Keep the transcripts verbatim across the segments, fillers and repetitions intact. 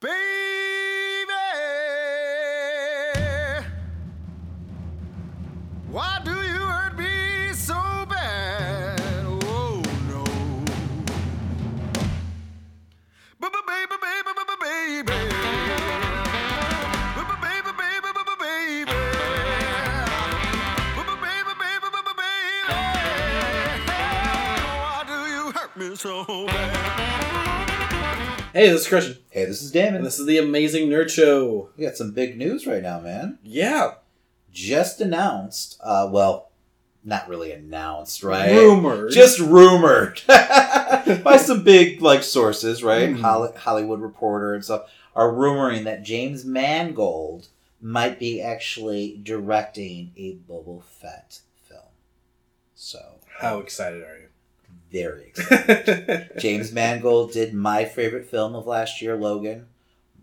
Baby, why do you hurt me so bad? Oh no. Baby, baby, baby, baby. Hey, this is Christian. Hey, this is Damon. And this is the Amazing Nerd Show. We got some big news right now, man. Yeah. Just announced, uh, well, not really announced, right? Rumored. Just rumored. By some big, like, sources, right? Mm-hmm. Holly- Hollywood Reporter and stuff are rumoring that James Mangold might be actually directing a Boba Fett film. So. How excited are you? Very excited. James Mangold did my favorite film of last year, Logan.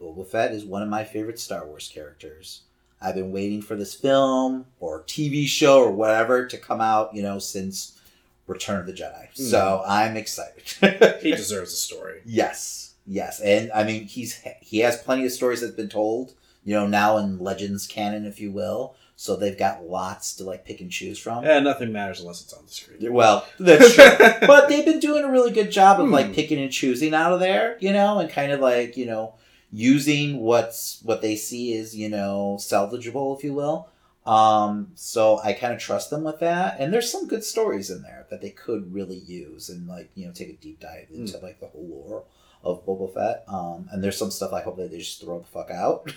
Boba Fett is one of my favorite Star Wars characters. I've been waiting for this film or T V show or whatever to come out, you know, since Return of the Jedi. Mm. So I'm excited. He deserves a story. Yes. Yes. And I mean, he's he has plenty of stories that's been told, you know, now in Legends canon, if you will. So they've got lots to, like, pick and choose from. Yeah, nothing matters unless it's on the screen. Well, that's true. But they've been doing a really good job of, hmm. like, picking and choosing out of there, you know, and kind of, like, you know, using what's what they see is, you know, salvageable, if you will. Um, so I kind of trust them with that. And there's some good stories in there that they could really use and, like, you know, take a deep dive into, hmm. like, the whole lore of Boba Fett. Um, and there's some stuff I hope that they just throw the fuck out.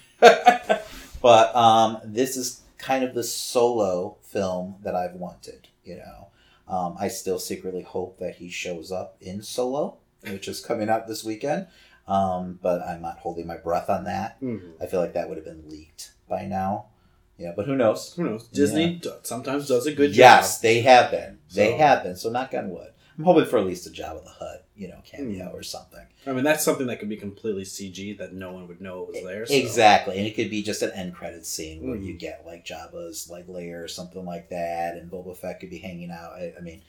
But um, this is kind of the Solo film that I've wanted, you know. Um, I still secretly hope that he shows up in Solo, which is coming out this weekend. Um, but I'm not holding my breath on that. Mm-hmm. I feel like that would have been leaked by now. Yeah, but who knows? Who knows? Disney yeah. sometimes does a good yes, job. Yes, they have been. They so. have been. So knock on wood. I'm hoping for at least a Jabba the Hutt, you know, cameo mm. or something. I mean, that's something that could be completely C G that no one would know it was there. So. Exactly. And it could be just an end credits scene where mm. you get, like, Jabba's, like, lair or something like that, and Boba Fett could be hanging out. I, I mean,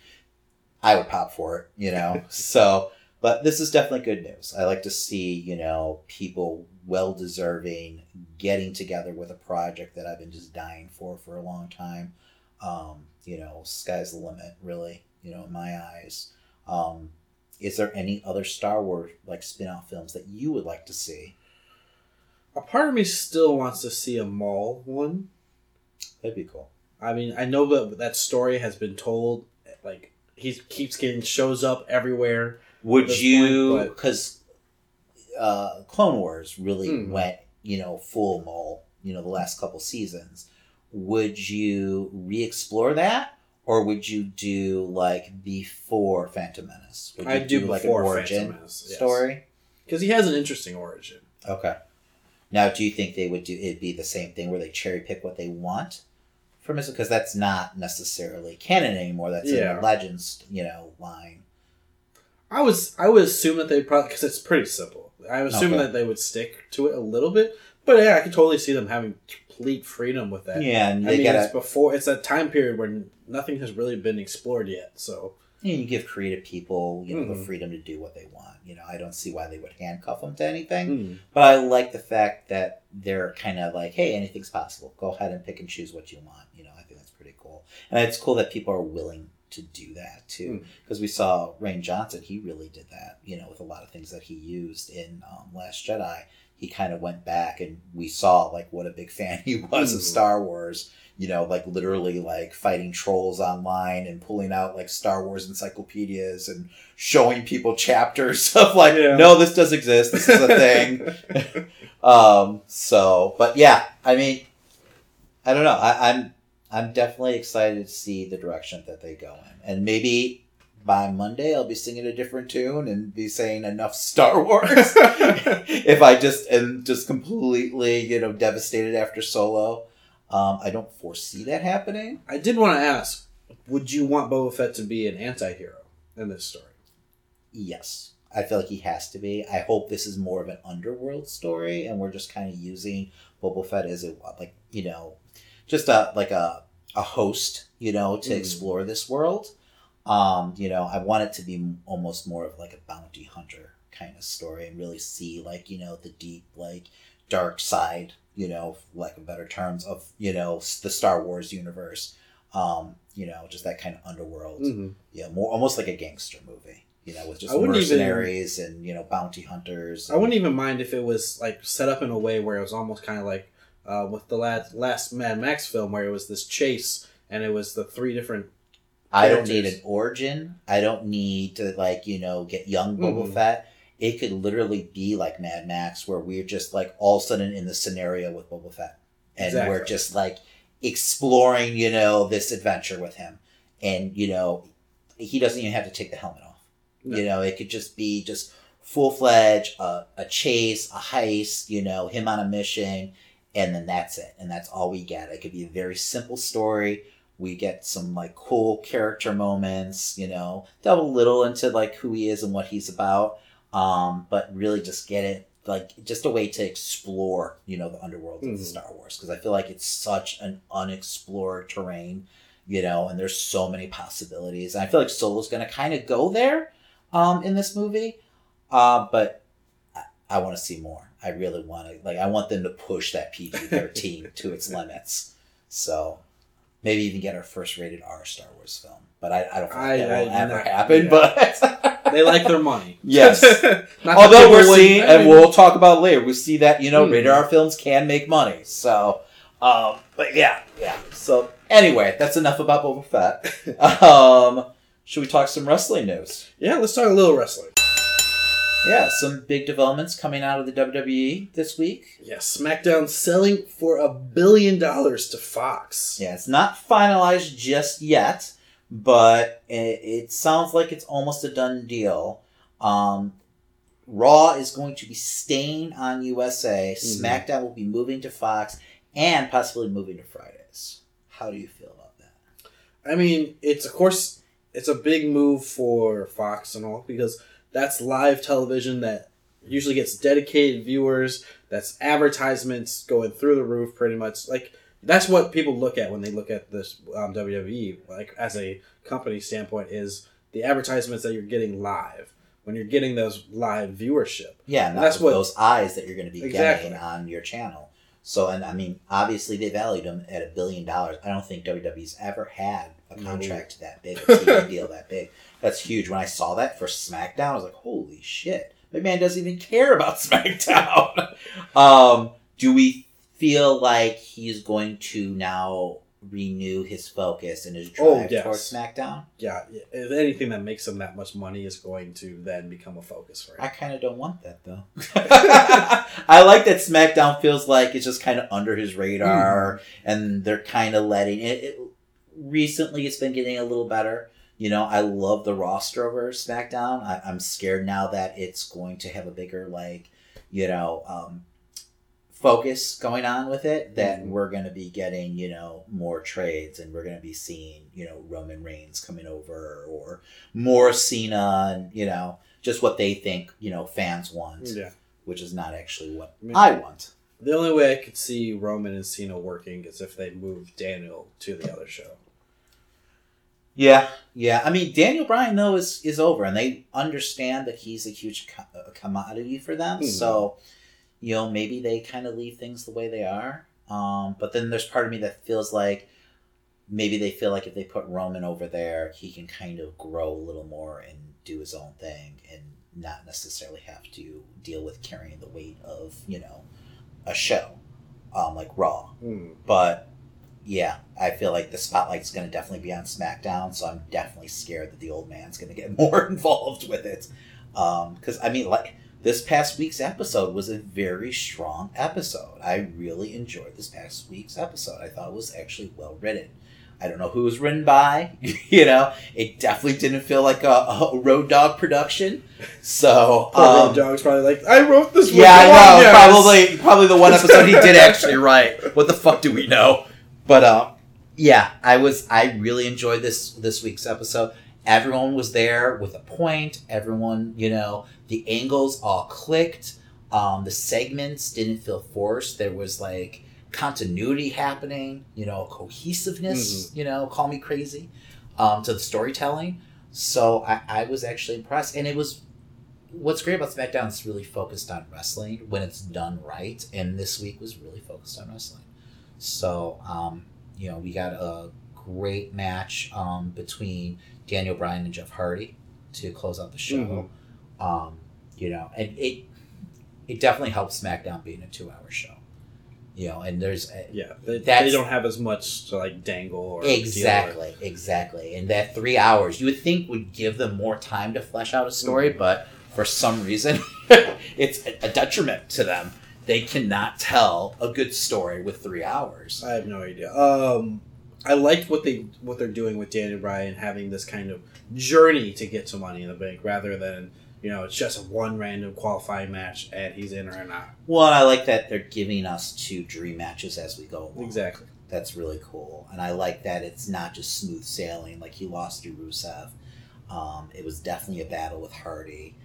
I would pop for it, you know. So, but this is definitely good news. I like to see, you know, people well-deserving getting together with a project that I've been just dying for for a long time. Um, you know, sky's the limit, really. You know, in my eyes. Um, is there any other Star Wars, like, spin-off films that you would like to see? A part of me still wants to see a Maul one. That'd be cool. I mean, I know that that story has been told. Like, he keeps getting shows up everywhere. Would you? Because uh, Clone Wars really hmm. went, you know, full Maul. You know, the last couple seasons. Would you re-explore that? Or would you do, like, before Phantom Menace? Would you I do, do like, an origin Menace, yes. story? Because he has an interesting origin. Okay. Now, do you think they would do, it'd be the same thing where they cherry pick what they want from his, because that's not necessarily canon anymore. That's yeah. in the Legends, you know, line. I was, I would assume that they probably, because it's pretty simple. I would assume okay. that they would stick to it a little bit. But yeah, I could totally see them having complete freedom with that. Yeah, and I mean, gotta, it's before it's a time period where nothing has really been explored yet. So and you give creative people, you know, mm-hmm. the freedom to do what they want. You know, I don't see why they would handcuff them to anything. Mm-hmm. But I like the fact that they're kind of like, hey, anything's possible. Go ahead and pick and choose what you want. You know, I think that's pretty cool, and it's cool that people are willing to do that too. Because mm-hmm. we saw Rian Johnson; he really did that. You know, with a lot of things that he used in um, Last Jedi. He kind of went back and we saw, like, what a big fan he was mm. of Star Wars, you know, like, literally, like, fighting trolls online and pulling out, like, Star Wars encyclopedias and showing people chapters of, like, yeah. no, this does exist. This is a thing. um, so, but yeah, I mean, I don't know. I, I'm, I'm definitely excited to see the direction that they go in. And maybe by Monday, I'll be singing a different tune and be saying enough Star Wars. If I just am just completely, you know, devastated after Solo. Um, I don't foresee that happening. I did want to ask, would you want Boba Fett to be an anti-hero in this story? Yes. I feel like he has to be. I hope this is more of an underworld story and we're just kind of using Boba Fett as a, like, you know, just a, like a, a host, you know, to mm. explore this world. Um, you know, I want it to be almost more of like a bounty hunter kind of story and really see, like, you know, the deep, like, dark side, you know, for lack of better terms, of, you know, the Star Wars universe. Um, you know, just that kind of underworld. Mm-hmm. Yeah, more almost like a gangster movie. You know, with just mercenaries even, and, you know, bounty hunters. And, I wouldn't even mind if it was, like, set up in a way where it was almost kind of like uh, with the last, last Mad Max film where it was this chase and it was the three different characters. I don't need an origin. I don't need to, like, you know, get young Boba mm-hmm. Fett. It could literally be like Mad Max where we're just, like, all of a sudden in the scenario with Boba Fett. And exactly. we're just, like, exploring, you know, this adventure with him. And, you know, he doesn't even have to take the helmet off. No. You know, it could just be just full-fledged, uh, a chase, a heist, you know, him on a mission, and then that's it. And that's all we get. It could be a very simple story. We get some, like, cool character moments, you know, delve a little into, like, who he is and what he's about, um, but really just get it, like, just a way to explore, you know, the underworld mm-hmm. of Star Wars, because I feel like it's such an unexplored terrain, you know, and there's so many possibilities. And I feel like Solo's going to kind of go there. Um, in this movie, uh, but I, I want to see more. I really want to, like, I want them to push that P G thirteen to its limits. So maybe even get our first rated R Star Wars film. But I, I don't think I, that I, will I, ever not, happen. Yeah. But they like their money. Yes. Although we're seeing, and we'll talk about it later, we see that, you know, mm. rated R films can make money. So, um, but yeah, yeah. So anyway, that's enough about Boba Fett. Um... Should we talk some wrestling news? Yeah, let's talk a little wrestling. Yeah, some big developments coming out of the W W E this week. Yes, yeah, SmackDown selling for a billion dollars to Fox. Yeah, it's not finalized just yet, but it, it sounds like it's almost a done deal. Um, Raw is going to be staying on U S A. Mm-hmm. SmackDown will be moving to Fox and possibly moving to Fridays. How do you feel about that? I mean, it's, of course... It's a big move for Fox and all, because that's live television that usually gets dedicated viewers. That's advertisements going through the roof, pretty much. Like, that's what people look at when they look at this um, W W E, like, as a company standpoint, is the advertisements that you're getting live. When you're getting those live viewership. Yeah, and that's, that's what those eyes that you're going to be exactly. getting on your channel. So, and I mean, obviously they valued them at a billion dollars. I don't think W W E's ever had a contract no. that big, a T V deal that big. That's huge. When I saw that for SmackDown, I was like, holy shit. My man doesn't even care about SmackDown. um, do we feel like he's going to now renew his focus and his drive oh, yes. towards SmackDown? Yeah. If anything that makes him that much money is going to then become a focus for him. I kind of don't want that, though. I like that SmackDown feels like it's just kind of under his radar mm. and they're kind of letting it, it recently it's been getting a little better. You know, I love the roster over SmackDown. I, I'm scared now that it's going to have a bigger, like, you know, um, focus going on with it, that mm-hmm. we're going to be getting, you know, more trades and we're going to be seeing, you know, Roman Reigns coming over or more Cena and, you know, just what they think, you know, fans want, yeah. which is not actually what I, mean, I want. The only way I could see Roman and Cena working is if they move Daniel to the other show. Yeah, yeah. I mean, Daniel Bryan, though, is, is over, and they understand that he's a huge co- a commodity for them. Mm-hmm. So, you know, maybe they kind of leave things the way they are. Um, but then there's part of me that feels like maybe they feel like if they put Roman over there, he can kind of grow a little more and do his own thing and not necessarily have to deal with carrying the weight of, you know, a show, um, like Raw. Mm. But... yeah, I feel like the spotlight's going to definitely be on SmackDown, so I'm definitely scared that the old man's going to get more involved with it. Because, um, I mean, like, this past week's episode was a very strong episode. I really enjoyed this past week's episode. I thought it was actually well written. I don't know who it was written by, you know. It definitely didn't feel like a, a Road Dogg production. So um, Road Dogg's probably like, I wrote this one. Yeah, I know. Probably, probably the one episode he did actually write. What the fuck do we know? But um, yeah, I was I really enjoyed this this week's episode. Everyone was there with a point. Everyone, you know, the angles all clicked. Um, the segments didn't feel forced. There was like continuity happening. You know, cohesiveness. Mm-hmm. You know, call me crazy, um, to the storytelling. So I, I was actually impressed, and it was what's great about SmackDown is really focused on wrestling when it's done right, and this week was really focused on wrestling. So, um, you know, we got a great match um, between Daniel Bryan and Jeff Hardy to close out the show. Mm-hmm. Um, you know, and it it definitely helps SmackDown being a two-hour show. You know, and there's a, yeah, they, they don't have as much to like dangle or exactly, or, exactly. And that three hours you would think would give them more time to flesh out a story, mm-hmm. but for some reason, it's a detriment to them. They cannot tell a good story with three hours. I have no idea. Um, I liked what they what they're doing with Daniel Bryan having this kind of journey to get to Money in the Bank rather than, you know, it's just one random qualifying match and he's in or not. Well, I like that they're giving us two dream matches as we go along. Exactly. That's really cool. And I like that it's not just smooth sailing. Like, he lost to Rusev. Um, it was definitely a battle with Hardy.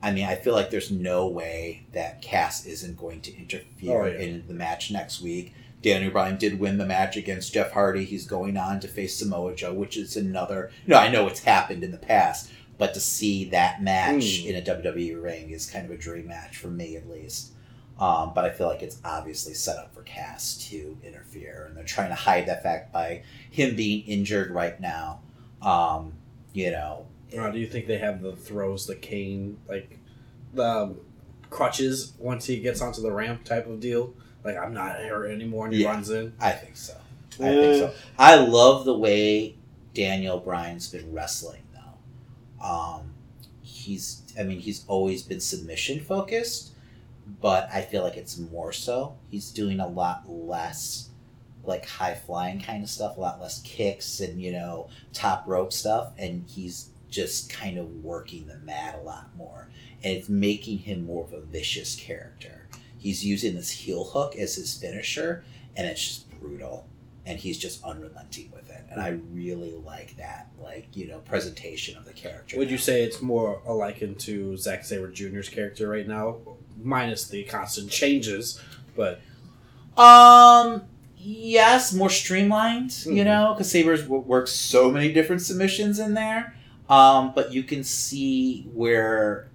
I mean, I feel like there's no way that Cass isn't going to interfere oh, yeah. in the match next week. Daniel Bryan did win the match against Jeff Hardy. He's going on to face Samoa Joe, which is another... You know, I know it's happened in the past, but to see that match mm. in a W W E ring is kind of a dream match for me, at least. Um, but I feel like it's obviously set up for Cass to interfere, and they're trying to hide that fact by him being injured right now. Um, you know... Or do you think they have the throws, the cane, like the um, crutches once he gets onto the ramp type of deal? Like, I'm not hurt anymore, and he yeah, runs in? I think so. I uh, think so. I love the way Daniel Bryan's been wrestling, though. Um, he's, I mean, he's always been submission focused, but I feel like it's more so. He's doing a lot less, like, high-flying kind of stuff, a lot less kicks and, you know, top rope stuff, and he's just kind of working the mat a lot more, and it's making him more of a vicious character. He's using this heel hook as his finisher, and it's just brutal, and he's just unrelenting with it, and I really like that, like, you know, presentation of the character. Would now. You say it's more likened to Zack Sabre Junior's character right now, minus the constant changes, but... Um... Yes, more streamlined, mm-hmm. you know, because Sabre works so many different submissions in there. Um, but you can see where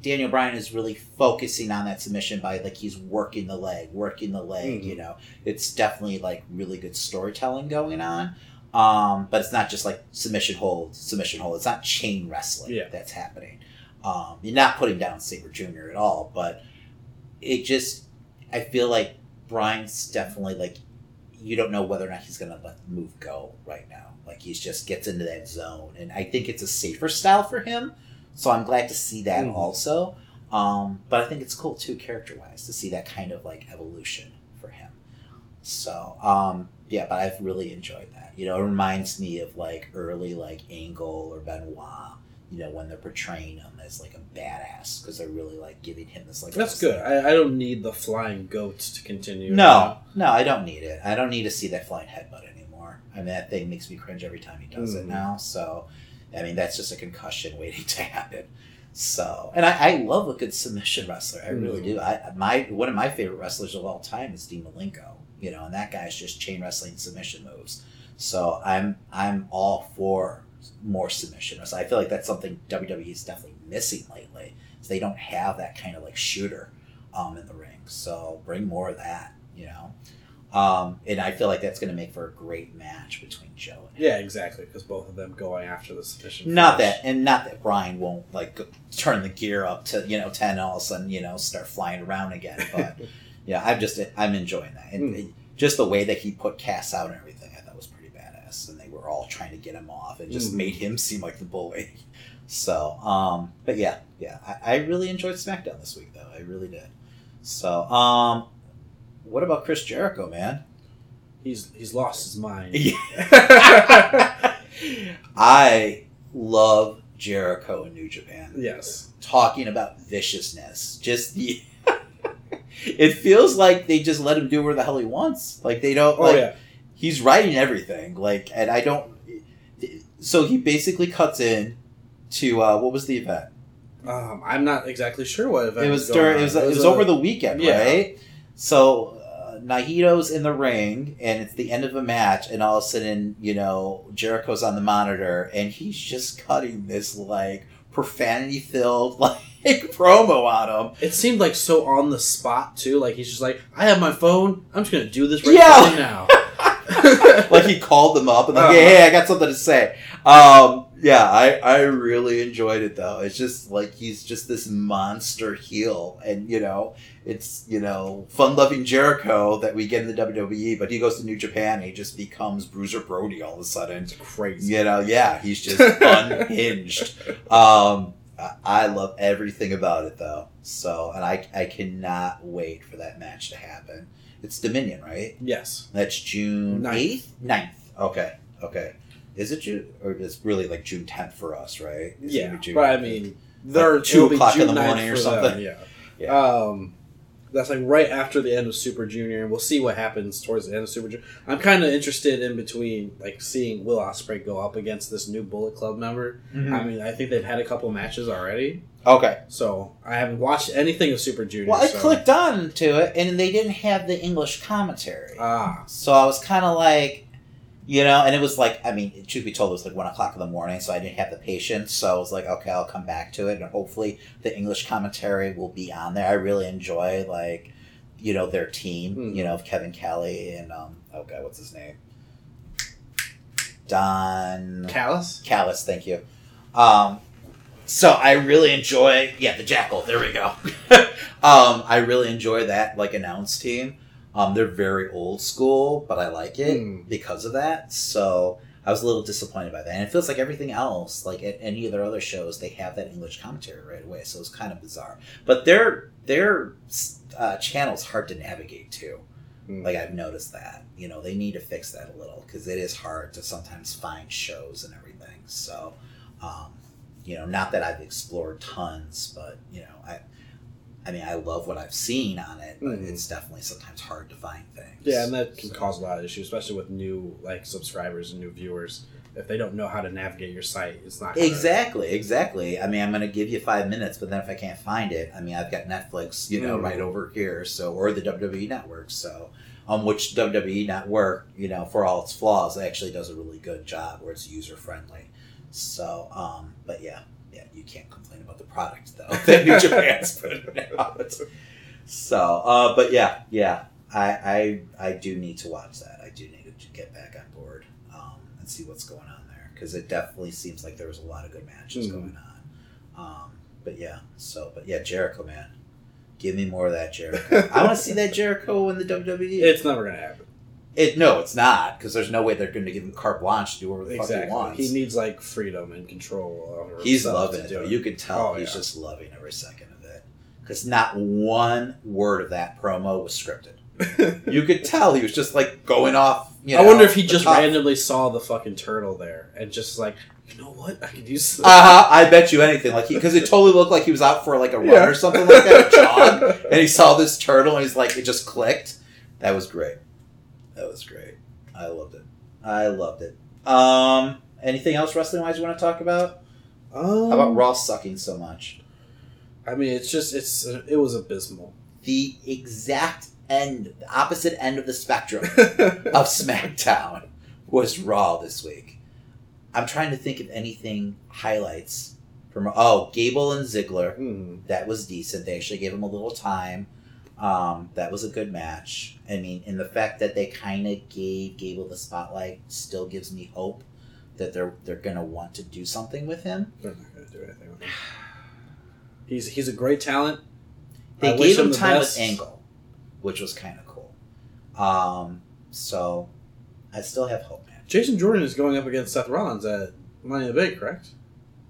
Daniel Bryan is really focusing on that submission by, like, he's working the leg, working the leg, mm-hmm. you know. It's definitely, like, really good storytelling going on. Um, but it's not just, like, submission hold, submission hold. It's not chain wrestling yeah. that's happening. Um, you're not putting down Sabre Junior at all, but it just, I feel like Bryan's definitely, like, you don't know whether or not he's going to let the move go right now. Like, he just gets into that zone. And I think it's a safer style for him. So I'm glad to see that mm-hmm. also. Um, but I think it's cool, too, character-wise, to see that kind of, like, evolution for him. So, um, yeah, but I've really enjoyed that. You know, it reminds me of, like, early, like, Angle or Benoit, you know, when they're portraying him as, like, a badass. Because they're really, like, giving him this, like... That's good. I, I don't need the flying goats to continue. No. No, I don't need it. I don't need to see that flying headbutt anymore. I mean, that thing makes me cringe every time he does mm. it now. So, I mean, that's just a concussion waiting to happen. So, and I, I love a good submission wrestler. I really mm. do. I my one of my favorite wrestlers of all time is Dean Malenko. You know, and that guy's just chain wrestling submission moves. So I'm I'm all for more submission wrestling. I feel like that's something W W E is definitely missing lately. So they don't have that kind of, like, shooter um, in the ring. So bring more of that. You know. Um, and I feel like that's going to make for a great match between Joe and him. Yeah, exactly, because both of them going after the submission. Not finish. that, and not that Bryan won't, like, go, turn the gear up to, you know, ten all of a sudden, you know, start flying around again. But yeah, I'm just I'm enjoying that, and mm. just the way that he put Cass out and everything, I thought was pretty badass. And they were all trying to get him off, and just mm. made him seem like the bully. So, um, but yeah, yeah, I, I really enjoyed SmackDown this week, though. I really did. So, um. What about Chris Jericho, man? He's he's lost his mind. I love Jericho in New Japan. Yes. Talking about viciousness. Just the it feels like they just let him do whatever the hell he wants. Like, they don't oh, like yeah. he's writing everything. Like, and I don't so he basically cuts in to uh, what was the event? Um, I'm not exactly sure what event it was. Was during, it was, it was, it was a, over the weekend, yeah. right? So, uh, Naito's in the ring, and it's the end of a match, and all of a sudden, you know, Jericho's on the monitor, and he's just cutting this, like, profanity-filled, like, promo on him. It seemed, like, so on the spot, too. Like, he's just like, I have my phone. I'm just going to do this right yeah. now. Like, he called them up and like, hey, hey, I got something to say. Um, yeah, I, I really enjoyed it, though. It's just, like, he's just this monster heel. And, you know, it's, you know, fun-loving Jericho that we get in the W W E, but he goes to New Japan and he just becomes Bruiser Brody all of a sudden. It's crazy. You know, yeah, he's just unhinged. Um, I love everything about it, though. So, and I, I cannot wait for that match to happen. It's Dominion, right? Yes. That's June ninth? ninth. Okay. Okay. Is it June? Or it's really like June tenth for us, right? Is yeah. June, but I mean, they're like two o'clock in the morning or something. Them, yeah. yeah. Um, that's like right after the end of Super Junior. And we'll see what happens towards the end of Super Junior. I'm kind of interested in between like seeing Will Ospreay go up against this new Bullet Club member. Mm-hmm. I mean, I think they've had a couple matches already. Okay. So, I haven't watched anything of Super Junior. Well, I so. clicked on to it, and they didn't have the English commentary. Ah. So, I was kind of like, you know, and it was like, I mean, truth be told, it was like one o'clock in the morning, so I didn't have the patience. So, I was like, okay, I'll come back to it, and hopefully the English commentary will be on there. I really enjoy, like, you know, their team, mm. you know, of Kevin Kelly and, um, oh, God, what's his name? Don... Callis? Callis, thank you. Um... So I really enjoy, yeah, the Jackal. There we go. um, I really enjoy that, like, announce team. Um, they're very old school, but I like it mm. because of that. So I was a little disappointed by that. And it feels like everything else, like at any of their other shows, they have that English commentary right away. So it's kind of bizarre. But their their uh, channel's hard to navigate to. Mm. Like, I've noticed that. You know, they need to fix that a little because it is hard to sometimes find shows and everything. So, um, you know, not that I've explored tons, but, you know, I I mean, I love what I've seen on it, but mm-hmm. it's definitely sometimes hard to find things. Yeah, and that can so. cause a lot of issues, especially with new, like, subscribers and new viewers. If they don't know how to navigate your site, it's not gonna... Exactly, exactly. I mean, I'm going to give you five minutes, but then if I can't find it, I mean, I've got Netflix, you know, mm-hmm. right over here, so, or the W W E Network, so... Um, which W W E Network, you know, for all its flaws, actually does a really good job where it's user-friendly. So, um, but yeah, yeah, you can't complain about the product, though, that New Japan's putting out. So, uh, but yeah, yeah, I, I, I do need to watch that. I do need to get back on board um, and see what's going on there, because it definitely seems like there was a lot of good matches mm-hmm. going on. Um, but yeah, so, but yeah, Jericho, man, give me more of that Jericho. I want to see that Jericho in the W W E. It's never going to happen. It, no, it's not, because there's no way they're going to give him carte blanche to do whatever the exactly. fuck he wants. He needs, like, freedom and control. Over he's loving it, though. It. You can tell oh, he's yeah. just loving every second of it. Because not one word of that promo was scripted. You could tell he was just, like, going off, you know. I wonder if he just top. randomly saw the fucking turtle there and just, like, you know what? I could use this. Uh-huh. I bet you anything. Like, because it totally looked like he was out for, like, a run yeah. or something like that, a jog, and he saw this turtle, and he's like, it just clicked. That was great. That was great. I loved it. I loved it. Um, anything else wrestling-wise you want to talk about? Um, How about Raw sucking so much? I mean, it's just, it's it was abysmal. The exact end, the opposite end of the spectrum of SmackDown was Raw this week. I'm trying to think of anything highlights from, oh, Gable and Ziggler. Mm. That was decent. They actually gave him a little time. Um, that was a good match. I mean, and the fact that they kind of gave Gable the spotlight still gives me hope that they're they're going to want to do something with him. They're not going to do anything with him. He's, he's a great talent. They I gave him, him the time best. With Angle, which was kind of cool. Um, so, I still have hope, man. Jason Jordan is going up against Seth Rollins at Money in the Bank, correct?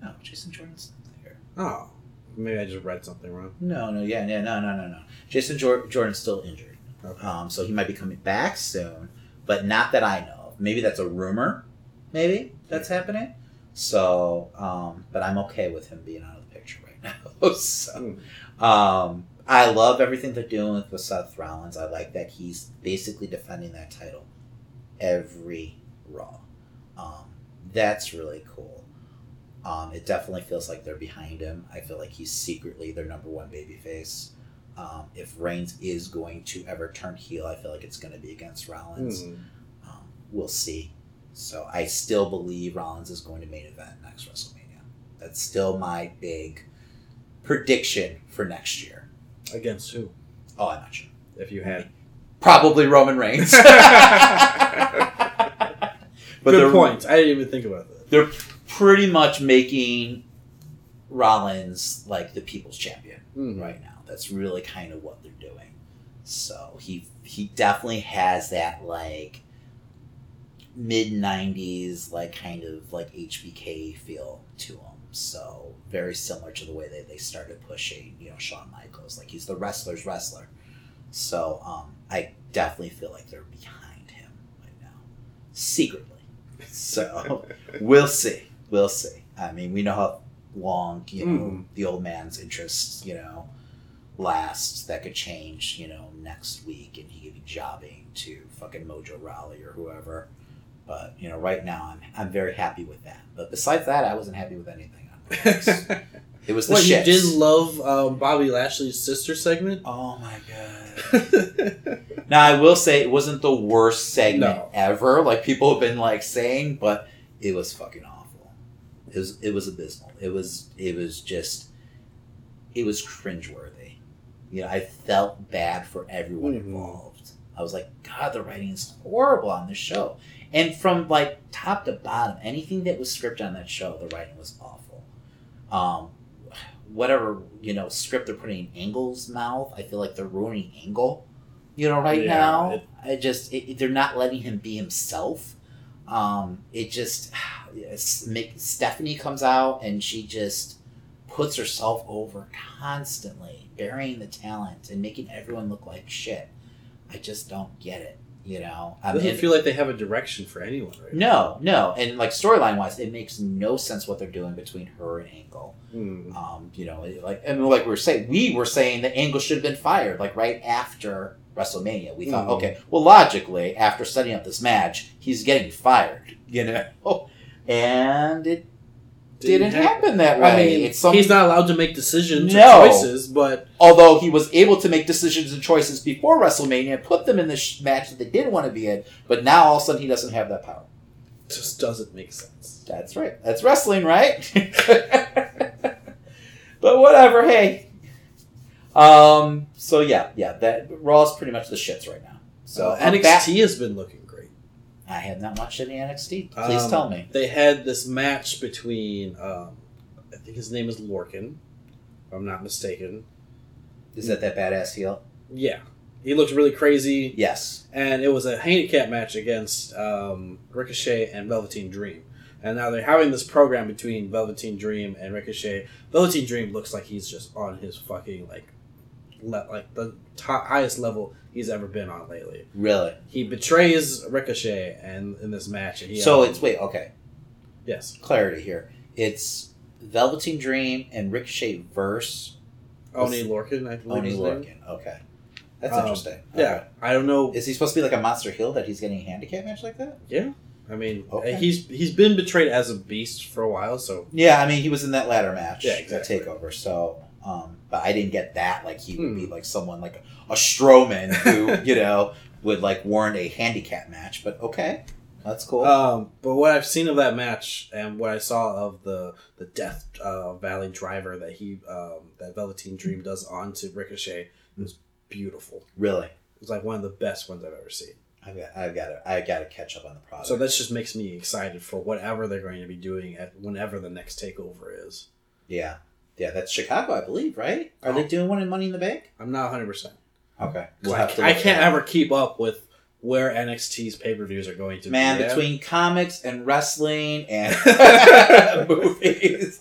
No, Jason Jordan's not there. Oh. Maybe I just read something wrong. No, no, yeah, yeah, no, no, no, no. Jason Jor- Jordan's still injured. Okay. Um, so he might be coming back soon, but not that I know of. Maybe that's a rumor, maybe, that's yeah. happening. So, um, but I'm okay with him being out of the picture right now. so, um, I love everything they're doing with Seth Rollins. I like that he's basically defending that title every Raw. Um, that's really cool. Um, it definitely feels like they're behind him. I feel like he's secretly their number one babyface. Um, if Reigns is going to ever turn heel, I feel like it's going to be against Rollins. Mm. Um, we'll see. So I still believe Rollins is going to main event next WrestleMania. That's still my big prediction for next year. Against who? Oh, I'm not sure. If you had... Probably Roman Reigns. But good point. I didn't even think about that. They're pretty much making Rollins like the people's champion mm. right now. That's really kind of what they're doing. So he he definitely has that like mid nineties like kind of like H B K feel to him. So very similar to the way that they started pushing, you know, Shawn Michaels. Like he's the wrestler's wrestler. So um, I definitely feel like they're behind him right now, secretly. So we'll see. We'll see. I mean, we know how long, you know, mm. the old man's interests, you know, last. That could change, you know, next week, and he could be jobbing to fucking Mojo Rawley or whoever. But, you know, right now I'm I'm very happy with that. But besides that, I wasn't happy with anything. It was the shit. You did love um, Bobby Lashley's sister segment? Oh, my God. Now, I will say it wasn't the worst segment no. ever, like people have been, like, saying, but it was fucking awful. It was it was abysmal. It was, it was just... It was cringeworthy. You know, I felt bad for everyone mm-hmm. involved. I was like, God, the writing is horrible on this show. And from, like, top to bottom, anything that was scripted on that show, the writing was awful. Um, whatever, you know, script they're putting in Angle's mouth, I feel like they're ruining Angle, you know, right yeah, now. It, I just, it, it, they're not letting him be himself. Um, it just, make, Stephanie comes out and she just... puts herself over constantly, burying the talent and making everyone look like shit. I just don't get it, you know? I doesn't mean, feel like they have a direction for anyone right no, now. No, no. And, like, storyline-wise, it makes no sense what they're doing between her and Angle. Mm. Um, you know, like and like we were saying, we were saying that Angle should have been fired, like, right after WrestleMania. We thought, mm. okay, well, logically, after setting up this match, he's getting fired, you know? And it... Didn't happen that way. I mean, it's some... he's not allowed to make decisions no. or choices, but... Although he was able to make decisions and choices before WrestleMania and put them in this match that they didn't want to be in, but now all of a sudden he doesn't have that power. Just doesn't make sense. That's right. That's wrestling, right? But whatever, hey. Um. So yeah, yeah, that Raw's pretty much the shits right now. So uh, N X T back... has been looking. I have not watched any N X T. Please um, tell me. They had this match between, um, I think his name is Lorcan, if I'm not mistaken. Is that that badass heel? Yeah. He looked really crazy. Yes. And it was a handicap match against um, Ricochet and Velveteen Dream. And now they're having this program between Velveteen Dream and Ricochet. Velveteen Dream looks like he's just on his fucking, like, Le- like the top, highest level he's ever been on lately. Really? He betrays Ricochet and in this match. And he so um, it's wait okay, yes. Clarity here. It's Velveteen Dream and Ricochet verse Oney Lorcan. I believe Oney Lorcan. Okay, that's um, interesting. Okay. Yeah, I don't know. Is he supposed to be like a monster heel that he's getting a handicap match like that? Yeah, I mean okay. he's he's been betrayed as a beast for a while. So yeah, I mean he was in that ladder match. Yeah, exactly. That Takeover. So. Um, but I didn't get that. Like, he would hmm. be like someone like a, a Strowman who, you know, would like warrant a handicap match. But okay, that's cool. Um, but what I've seen of that match and what I saw of the, the Death uh, Valley driver that he, um, that Velveteen Dream does onto Ricochet was beautiful. Really? It was like one of the best ones I've ever seen. I've got, I've got to, I've got to catch up on the product. So that just makes me excited for whatever they're going to be doing at whenever the next Takeover is. Yeah. Yeah, that's Chicago, I believe, right? Are oh. they doing one in Money in the Bank? I'm not one hundred percent. Okay. We'll I, have to I can't ever keep up with where N X T's pay-per-views are going to Man, be. Man, between comics and wrestling and movies,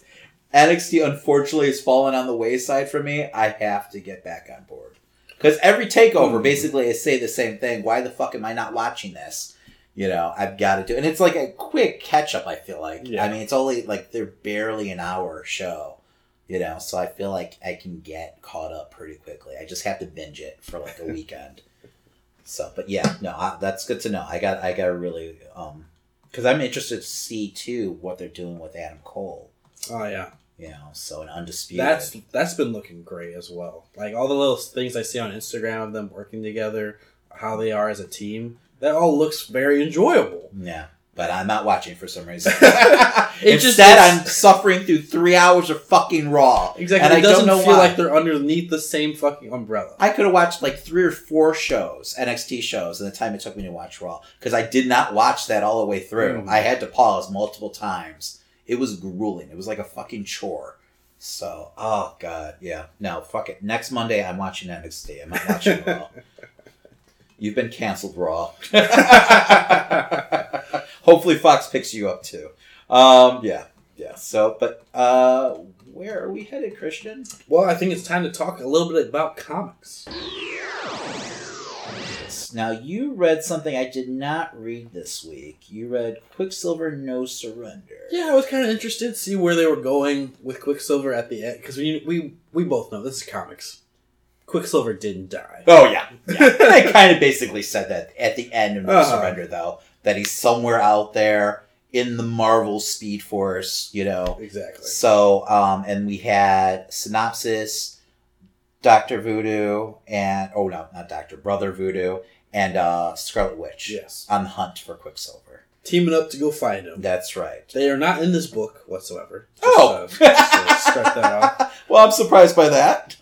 N X T, unfortunately, has fallen on the wayside for me. I have to get back on board. Because every takeover, mm. basically, I say the same thing. Why the fuck am I not watching this? You know, I've got to do it. And it's like a quick catch-up, I feel like. Yeah. I mean, it's only, like, they're barely an hour show. You know, so I feel like I can get caught up pretty quickly. I just have to binge it for like a weekend. So, but yeah, no, I, that's good to know. I got, I got to really, um, because I'm interested to see too what they're doing with Adam Cole. Oh yeah, you know, so an Undisputed. That's that's been looking great as well. Like all the little things I see on Instagram of them working together, how they are as a team. That all looks very enjoyable. Yeah. But I'm not watching for some reason. Instead, just, I'm suffering through three hours of fucking Raw. Exactly. And it I doesn't don't know feel why. Like they're underneath the same fucking umbrella. I could have watched like three or four shows, N X T shows, in the time it took me to watch Raw. Because I did not watch that all the way through. Mm. I had to pause multiple times. It was grueling. It was like a fucking chore. So, oh God, yeah. No, fuck it. Next Monday, I'm watching N X T. I'm not watching Raw. You've been canceled, Raw. Hopefully Fox picks you up too. Um, yeah. Yeah. So, but uh, where are we headed, Christian? Well, I think it's time to talk a little bit about comics. Now, you read something I did not read this week. You read Quicksilver, No Surrender. Yeah, I was kind of interested to see where they were going with Quicksilver at the end. Because we, we, we both know this is comics. Quicksilver didn't die. Oh, yeah. yeah. They kind of basically said that at the end of No uh-huh. Surrender, though. That he's somewhere out there in the Marvel Speed Force, you know. Exactly. So, um, and we had Synopsis, Doctor Voodoo, and, oh no, not Doctor, Brother Voodoo, and uh, Scarlet Witch. Yes. On the hunt for Quicksilver. Teaming up to go find him. That's right. They are not in this book whatsoever. Just, oh! Uh, just to start that off. Well, I'm surprised by that.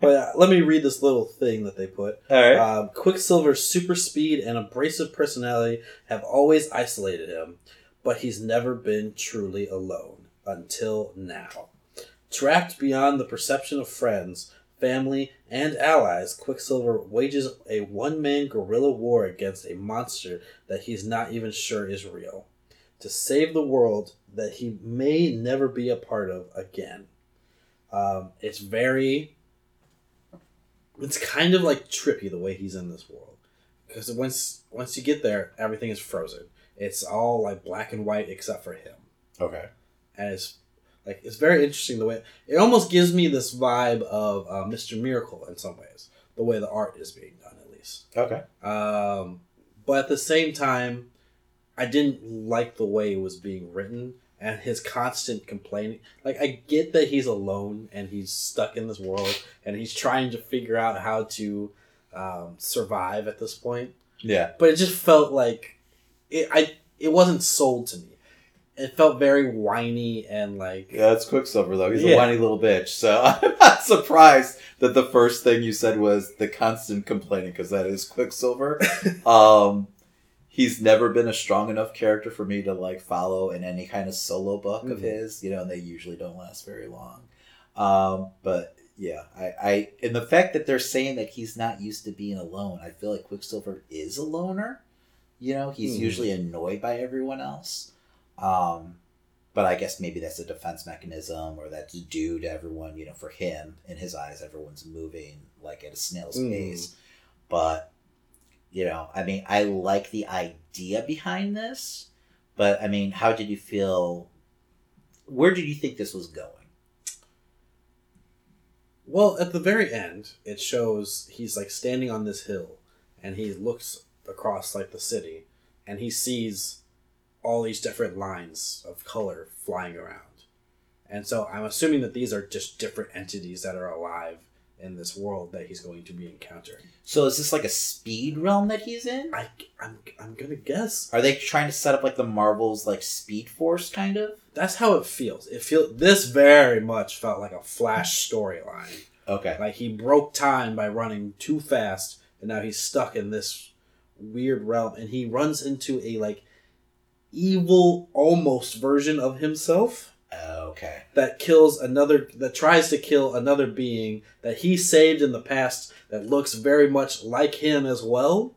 But uh, let me read this little thing that they put. All right. Um, Quicksilver's super speed and abrasive personality have always isolated him, but he's never been truly alone until now. Trapped beyond the perception of friends, family, and allies, Quicksilver wages a one-man guerrilla war against a monster that he's not even sure is real, to save the world that he may never be a part of again. Um, it's very... It's kind of like trippy the way he's in this world, because once once you get there, everything is frozen. It's all like black and white except for him. Okay, and it's like it's very interesting the way it almost gives me this vibe of uh, Mister Miracle in some ways, the way the art is being done at least. Okay, um, but at the same time, I didn't like the way it was being written and his constant complaining. Like, I get that he's alone and he's stuck in this world and he's trying to figure out how to um, survive at this point. Yeah. But it just felt like it I it wasn't sold to me. It felt very whiny and like... Yeah, it's Quicksilver, though. He's yeah. a whiny little bitch. So I'm not surprised that the first thing you said was the constant complaining, because that is Quicksilver. um... He's never been a strong enough character for me to, like, follow in any kind of solo book mm-hmm. of his. You know, and they usually don't last very long. Um, but, yeah. I, I And the fact that they're saying that he's not used to being alone, I feel like Quicksilver is a loner. You know, he's mm. usually annoyed by everyone else. Um, but I guess maybe that's a defense mechanism, or that's due to everyone, you know, for him. In his eyes, everyone's moving, like, at a snail's mm. pace. But... You know, I mean, I like the idea behind this, but I mean, how did you feel? Where did you think this was going? Well, at the very end, it shows he's like standing on this hill and he looks across like the city and he sees all these different lines of color flying around. And so I'm assuming that these are just different entities that are alive in this world that he's going to be encountering. So is this like a speed realm that he's in? I, I'm I'm gonna guess. Are they trying to set up like the Marvel's like Speed Force kind of? That's how it feels. It feel this very much felt like a Flash storyline. Okay. Like he broke time by running too fast and now he's stuck in this weird realm and he runs into a like evil almost version of himself. Okay. That kills another, that tries to kill another being that he saved in the past that looks very much like him as well.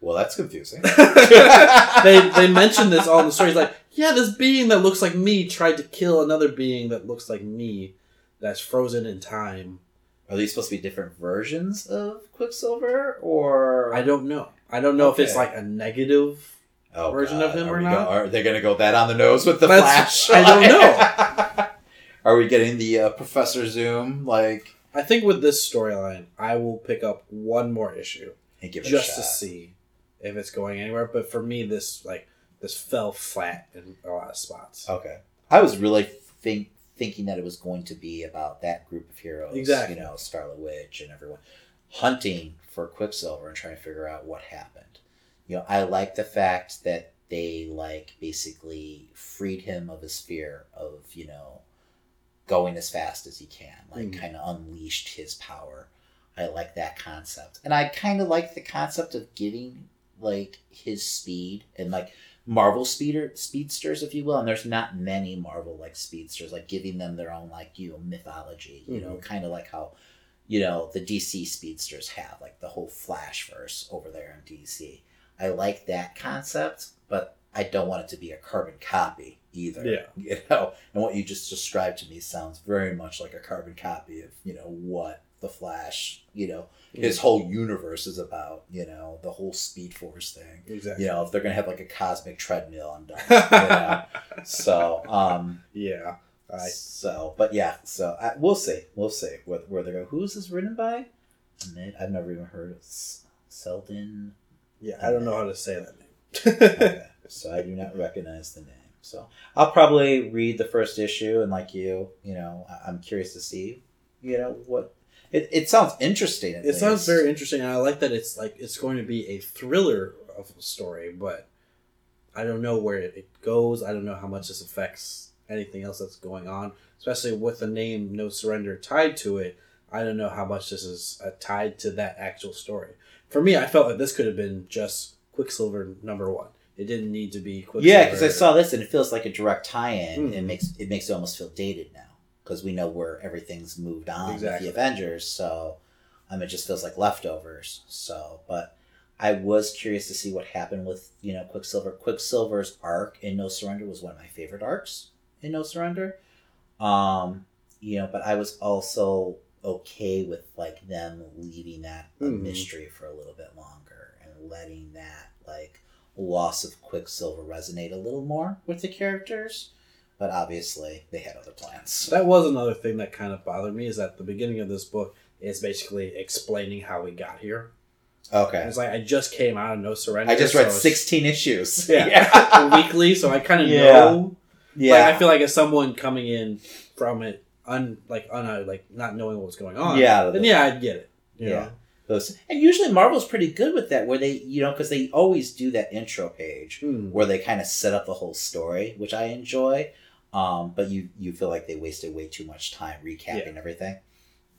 Well, that's confusing. they they mentioned this all in the story. It's like, yeah, this being that looks like me tried to kill another being that looks like me that's frozen in time. Are these supposed to be different versions of Quicksilver, or...? I don't know. I don't know okay. if it's like a negative... Oh, version God. Of him are or not? Go, are they going to go that on the nose with the That's, Flash? I don't know. Are we getting the uh, Professor Zoom? Like, I think with this storyline, I will pick up one more issue and give it just a shot. To see if it's going anywhere. But for me, this like this fell flat in a lot of spots. Okay, I was really think thinking that it was going to be about that group of heroes, exactly. You know, Scarlet Witch and everyone hunting for Quicksilver and trying to figure out what happened. You know, I like the fact that they like basically freed him of his fear of, you know, going as fast as he can, like mm-hmm. kind of unleashed his power. I like that concept. And I kind of like the concept of giving like his speed and like Marvel speeder speedsters, if you will. And there's not many Marvel like speedsters, like giving them their own like, you know, mythology, you mm-hmm. know, kind of like how, you know, the D C speedsters have like the whole Flashverse over there in D C. I like that concept, but I don't want it to be a carbon copy either. Yeah. You know, and what you just described to me sounds very much like a carbon copy of, you know, what the Flash, you know, his whole universe is about, you know, the whole Speed Force thing. Exactly. You know, if they're going to have like a cosmic treadmill, I'm done. You know? So, um, yeah. All right. So, but yeah, so I, we'll see. We'll see where, where they're going. Who's this written by? I've never even heard of Selden. Yeah, I don't know how to say that name. Okay. So I do not recognize the name. So I'll probably read the first issue, and like you, you know, I'm curious to see, you know, what it, it sounds interesting. It least. sounds very interesting. And I like that it's like it's going to be a thriller of a story, but I don't know where it goes. I don't know how much this affects anything else that's going on, especially with the name No Surrender tied to it. I don't know how much this is uh, tied to that actual story. For me, I felt like this could have been just Quicksilver number one. It didn't need to be Quicksilver. Yeah, because I saw this and it feels like a direct tie-in. Mm. And it makes it makes it almost feel dated now because we know where everything's moved on exactly. with the Avengers. So, um, it just feels like leftovers. So, but I was curious to see what happened with, you know, Quicksilver. Quicksilver's arc in No Surrender was one of my favorite arcs in No Surrender. Um, you know, but I was also okay with like them leaving that a mm-hmm. mystery for a little bit longer and letting that like loss of Quicksilver resonate a little more with the characters, but obviously they had other plans. That was another thing that kind of bothered me, is that the beginning of this book is basically explaining how we got here. Okay. And it's like, I just came out of No Surrender. I just read so sixteen issues. Yeah. yeah. Weekly, so I kind of yeah. know. Yeah. Like, I feel like as someone coming in from it, un like un uh, like not knowing what was going on. Yeah, then yeah, I get it. Yeah, those, and usually Marvel's pretty good with that, where they, you know, because they always do that intro page mm. where they kind of set up the whole story, which I enjoy. Um, but you you feel like they wasted way too much time recapping yeah. everything.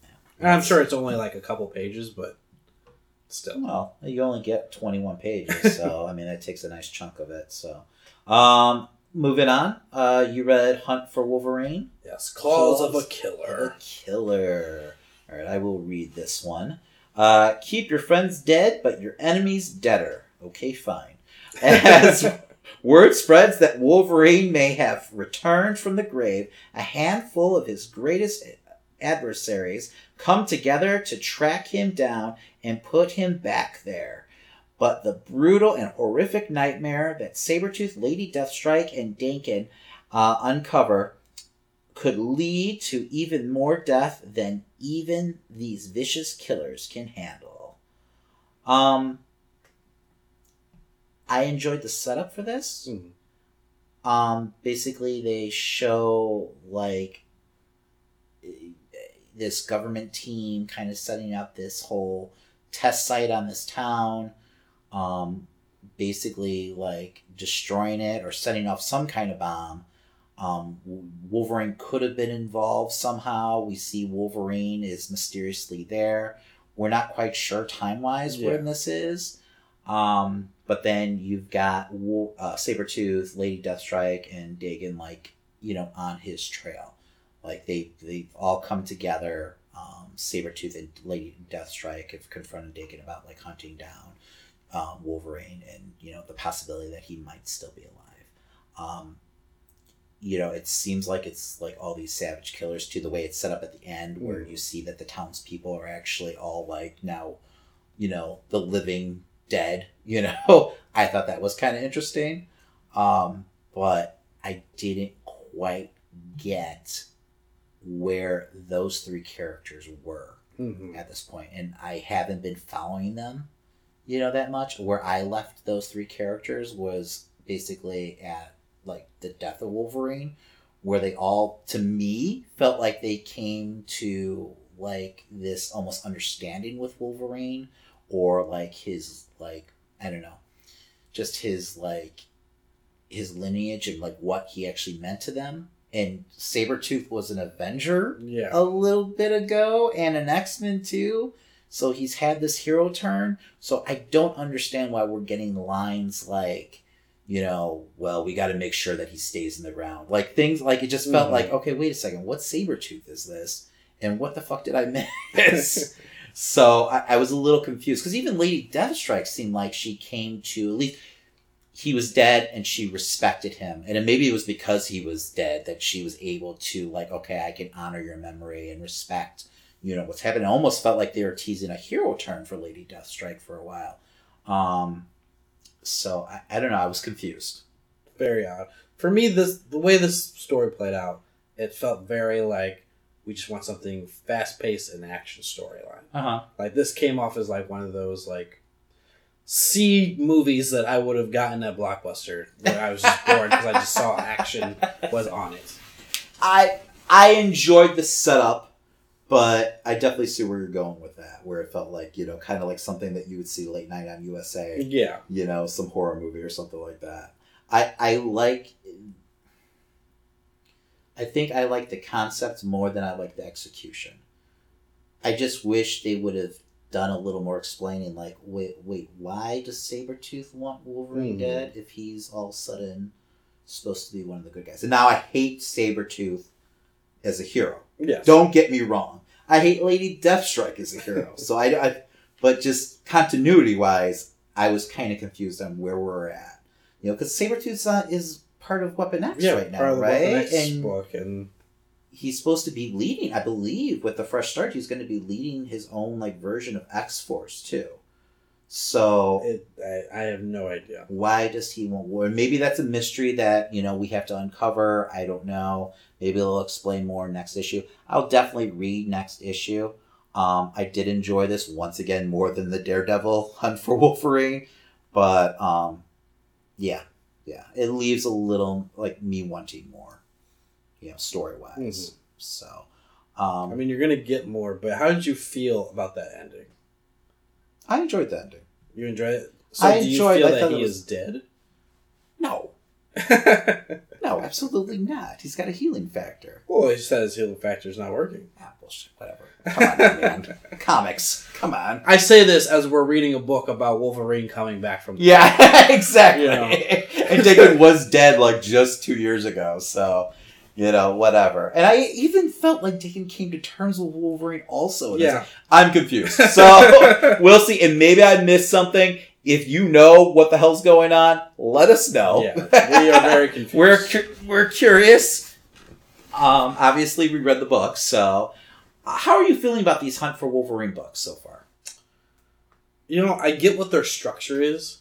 Yeah. And I'm sure it's only like a couple pages, but still. Well, you only get twenty-one pages, so I mean that takes a nice chunk of it. So. Um, Moving on, uh, you read Hunt for Wolverine. Yes, Claws, Claws of a Killer. Of a Killer. All right, I will read this one. Uh, keep your friends dead, but your enemies deader. Okay, fine. As word spreads that Wolverine may have returned from the grave, a handful of his greatest adversaries come together to track him down and put him back there. But the brutal and horrific nightmare that Sabertooth, Lady Deathstrike, and Daken uh, uncover could lead to even more death than even these vicious killers can handle. Um, I enjoyed the setup for this. Mm-hmm. Um, basically, they show like this government team kind of setting up this whole test site on this town. Um, basically like destroying it or setting off some kind of bomb. Um, Wolverine could have been involved somehow. We see Wolverine is mysteriously there. We're not quite sure time-wise yeah. when this is. Um, but then you've got uh, Sabertooth, Lady Deathstrike, and Daken, like, you know, on his trail. Like they, they all come together. Um, Sabertooth and Lady Deathstrike have confronted Daken about like hunting down Um, Wolverine and, you know, the possibility that he might still be alive. Um, you know, it seems like it's like all these savage killers too, the way it's set up at the end mm. where you see that the townspeople are actually all like now, you know, the living dead, you know. I thought that was kind of interesting. Um, but I didn't quite get where those three characters were mm-hmm. at this point. And I haven't been following them, you know, that much. Where I left those three characters was basically at like the death of Wolverine, where they all, to me, felt like they came to like this almost understanding with Wolverine, or like his, like, I don't know, just his like his lineage and like what he actually meant to them. And Sabertooth was an Avenger yeah. a little bit ago and an X-Men too. So he's had this hero turn. So I don't understand why we're getting lines like, you know, well, we got to make sure that he stays in the round. Like things like it just felt mm-hmm. like, okay, wait a second. What Sabertooth is this? And what the fuck did I miss? So I, I was a little confused because even Lady Deathstrike seemed like she came to at least he was dead and she respected him. And maybe it was because he was dead that she was able to like, okay, I can honor your memory and respect, you know, what's happened. It almost felt like they were teasing a hero turn for Lady Deathstrike for a while. Um, so I, I don't know. I was confused. Very odd. For me, this the way this story played out, it felt very like, we just want something fast-paced and action storyline. Uh-huh. Like, this came off as, like, one of those, like, C movies that I would have gotten at Blockbuster where I was just bored because I just saw action was on it. I I enjoyed the setup, but I definitely see where you're going with that, where it felt like, you know, kind of like something that you would see late night on U S A. Yeah. You know, some horror movie or something like that. I, I like... I think I like the concept more than I like the execution. I just wish they would have done a little more explaining, like, wait, wait, why does Sabertooth want Wolverine mm-hmm. dead if he's all of a sudden supposed to be one of the good guys? And now I hate Sabertooth as a hero. Yes. Don't get me wrong. I hate Lady Deathstrike as a hero. so I, I, but just continuity-wise, I was kind of confused on where we're at. You know, because Sabertooth uh, is... part of Weapon X yeah, right now, part of right? Weapon X and book and he's supposed to be leading, I believe, with the fresh start, he's going to be leading his own like version of X-Force too. So it, I, I have no idea. Why does he want war? Maybe that's a mystery that you know we have to uncover. I don't know. Maybe they'll explain more next issue. I'll definitely read next issue. Um, I did enjoy this once again more than the Daredevil Hunt for Wolverine, but um, yeah. Yeah, it leaves a little, like, me wanting more, you know, story-wise. Mm-hmm. So, um... I mean, you're going to get more, but how did you feel about that ending? I enjoyed that ending. You enjoyed it? So I do enjoyed, you feel I that he was... is dead? No. No, absolutely not. He's got a healing factor. Well, he said his healing factor is not working. Ah, bullshit, whatever. Come on, man. Comics. Come on. I say this as we're reading a book about Wolverine coming back from... Yeah, the exactly. You know. And Daken was dead, like, just two years ago, so, you know, whatever. And I even felt like Daken came to terms with Wolverine also. Yeah. I'm confused. So, we'll see. And maybe I missed something. If you know what the hell's going on, let us know. Yeah, we are very confused. we're cu- we're curious. Um, obviously, we read the book, so how are you feeling about these Hunt for Wolverine books so far? You know, I get what their structure is.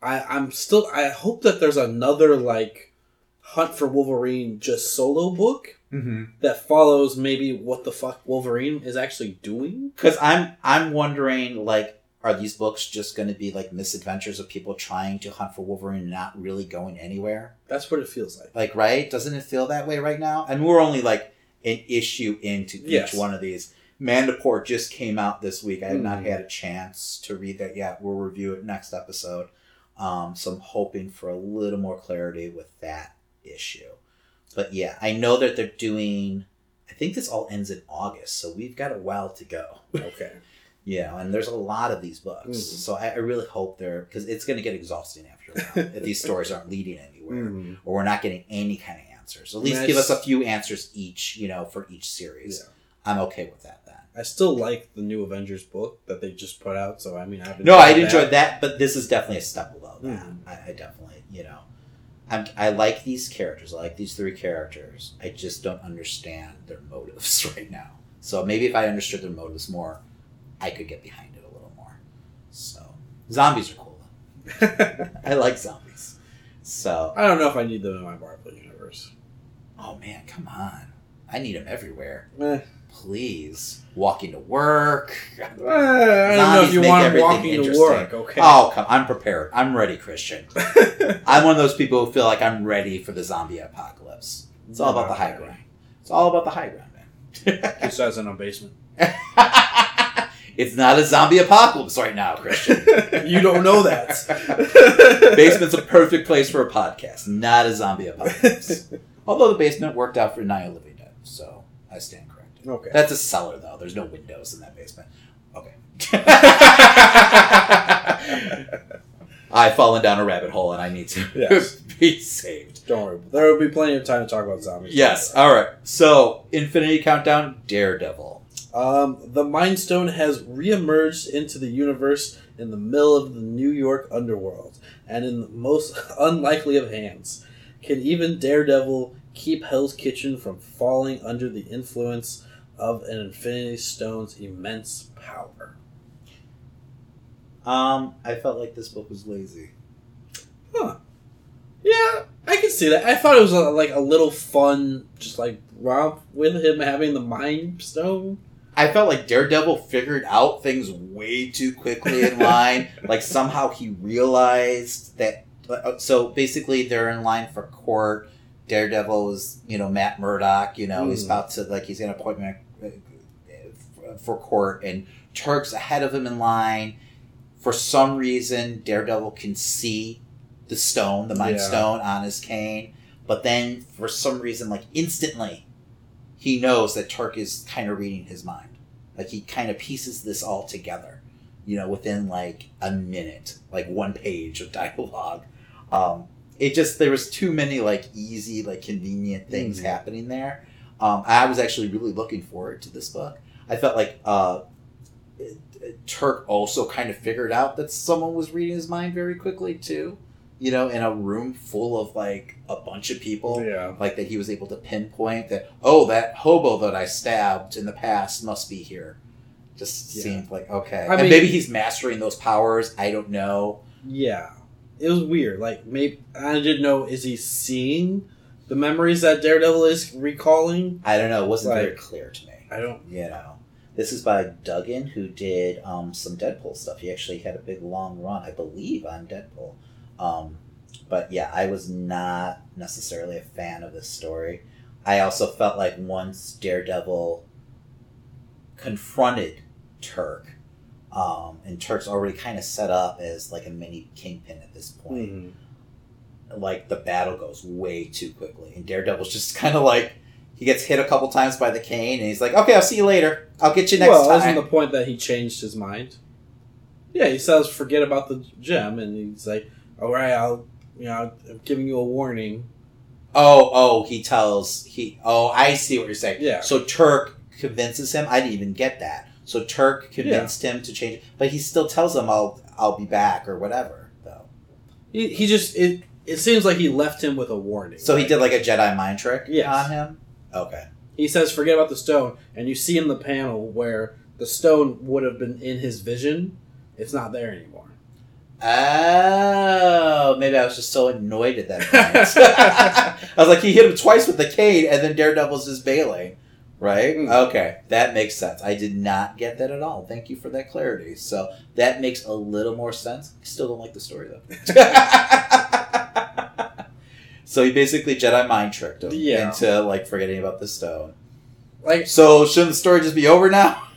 I, I'm still. I hope that there's another like Hunt for Wolverine just solo book. Mm-hmm. That follows maybe what the fuck Wolverine is actually doing. Because I'm I'm wondering like. Are these books just going to be like misadventures of people trying to hunt for Wolverine and not really going anywhere? That's what it feels like. Like, right? Doesn't it feel that way right now? And we're only like an issue into each yes. one of these. Mandicore just came out this week. I have mm-hmm. not had a chance to read that yet. We'll review it next episode. Um, so I'm hoping for a little more clarity with that issue. But yeah, I know that they're doing... I think this all ends in August, so we've got a while to go. Okay. You know, and there's a lot of these books. Mm-hmm. So I, I really hope they're... Because it's going to get exhausting after a while if these stories aren't leading anywhere. Mm-hmm. Or we're not getting any kind of answers. At least I mean, give us a few answers each, you know, for each series. Yeah. I'm okay with that then. I still like the new Avengers book that they just put out. So, I mean, I've No, I enjoyed that. that, but this is definitely a step below that. Mm-hmm. I, I definitely, you know... I'm, I like these characters. I like these three characters. I just don't understand their motives right now. So maybe if I understood their motives more... I could get behind it a little more. So, zombies are cool, though. I like zombies. So I don't know if I need them in my Marvel universe. Oh, man, come on. I need them everywhere. Eh. Please. Walking to work. Eh, I don't know if you want walking to work. Okay. Oh, come on. I'm prepared. I'm ready, Christian. I'm one of those people who feel like I'm ready for the zombie apocalypse. It's all about the high ground. It's all about the high ground, man. Besides in a basement. It's not a zombie apocalypse right now, Christian. You don't know that. Basement's a perfect place for a podcast, not a zombie apocalypse. Although the basement worked out for Nia Living Dead, so I stand corrected. Okay. That's a cellar, though. There's no windows in that basement. Okay. I've fallen down a rabbit hole, and I need to yes. be saved. Don't worry. There will be plenty of time to talk about zombies. Yes. All right. So, Infinity Countdown, Daredevil. Um, the Mind Stone has reemerged into the universe in the middle of the New York underworld, and in the most unlikely of hands. Can even Daredevil keep Hell's Kitchen from falling under the influence of an Infinity Stone's immense power? Um, I felt like this book was lazy. Huh. Yeah, I can see that. I thought it was a, like a little fun, just like romp with him having the Mind Stone. I felt like Daredevil figured out things way too quickly in line. Like somehow he realized that. So basically, they're in line for court. Daredevil is, you know, Matt Murdock. You know, mm. he's about to like he's in an appointment for court, and Turk's ahead of him in line. For some reason, Daredevil can see the stone, the Mind yeah. Stone, on his cane. But then, for some reason, like, instantly, he knows that Turk is kind of reading his mind. Like, he kind of pieces this all together, you know, within, like, a minute. Like, one page of dialogue. Um, it just, there was too many, like, easy, like, convenient things mm-hmm. happening there. Um, I was actually really looking forward to this book. I felt like... Uh, it, Turk also kind of figured out that someone was reading his mind very quickly too, you know, in a room full of like a bunch of people, yeah. like that he was able to pinpoint that, oh, that hobo that I stabbed in the past must be here. Just yeah. seemed like, okay. I and mean, maybe he's mastering those powers. I don't know. Yeah. It was weird. Like maybe, I didn't know, is he seeing the memories that Daredevil is recalling? I don't know. It wasn't like, very clear to me. I don't, you know. This is by Duggan, who did um, some Deadpool stuff. He actually had a big long run, I believe, on Deadpool. Um, but yeah, I was not necessarily a fan of this story. I also felt like once Daredevil confronted Turk, um, and Turk's already kind of set up as like a mini Kingpin at this point, mm-hmm. like the battle goes way too quickly. And Daredevil's just kind of like, he gets hit a couple times by the cane, and he's like, okay, I'll see you later. I'll get you next well, time. Well, wasn't the point that he changed his mind? Yeah, he says, forget about the gem, and he's like, all right, I'll, you know, I'm giving you a warning. Oh, oh, he tells, he, oh, I see what you're saying. Yeah. So Turk convinces him, I didn't even get that. So Turk convinced yeah. him to change it, but he still tells him, I'll, I'll be back, or whatever, though. He, he just, it, it seems like he left him with a warning. So right? He did like a Jedi mind trick yes. on him? Okay. He says, forget about the stone, and you see in the panel where the stone would have been in his vision, it's not there anymore. Oh, maybe I was just so annoyed at that point. I was like, he hit him twice with the cane, and then Daredevil's just bailing, right? Mm-hmm. Okay, that makes sense. I did not get that at all. Thank you for that clarity. So that makes a little more sense. I still don't like the story, though. So he basically Jedi mind tricked him yeah. into like forgetting about the stone. Like, so shouldn't the story just be over now?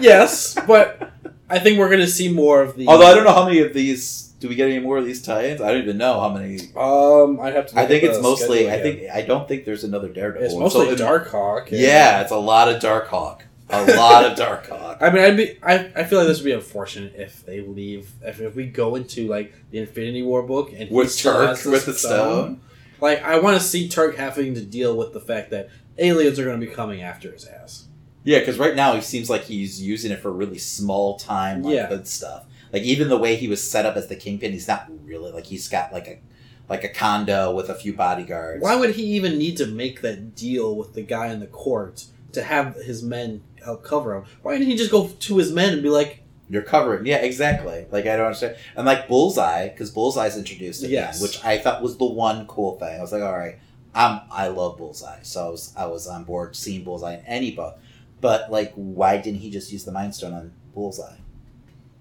Yes, but I think we're going to see more of these. Although I don't know how many of these do we get any more of these tie-ins? I don't even know how many. Um, I have to. I think it's mostly. Schedule, yeah. I think I don't think there's another Daredevil. It's mostly so, Darkhawk. Yeah. yeah, it's a lot of Darkhawk. A lot of Darkhawk. I mean, I'd be. I, I feel like this would be unfortunate if they leave. If, if we go into like the Infinity War book and with Turk with the stone, like I want to see Turk having to deal with the fact that aliens are going to be coming after his ass. Yeah, because right now he seems like he's using it for really small time, like yeah. good stuff. Like even the way he was set up as the Kingpin, he's not really like he's got like a. Like a condo with a few bodyguards. Why would he even need to make that deal with the guy in the court to have his men help cover him? Why didn't he just go to his men and be like... You're covering. Yeah, exactly. Like, I don't understand. And like Bullseye, because Bullseye's introduced again, yes. which I thought was the one cool thing. I was like, all right, I'm, I love Bullseye. So I was, I was on board seeing Bullseye in any book. But like, why didn't he just use the Mind Stone on Bullseye?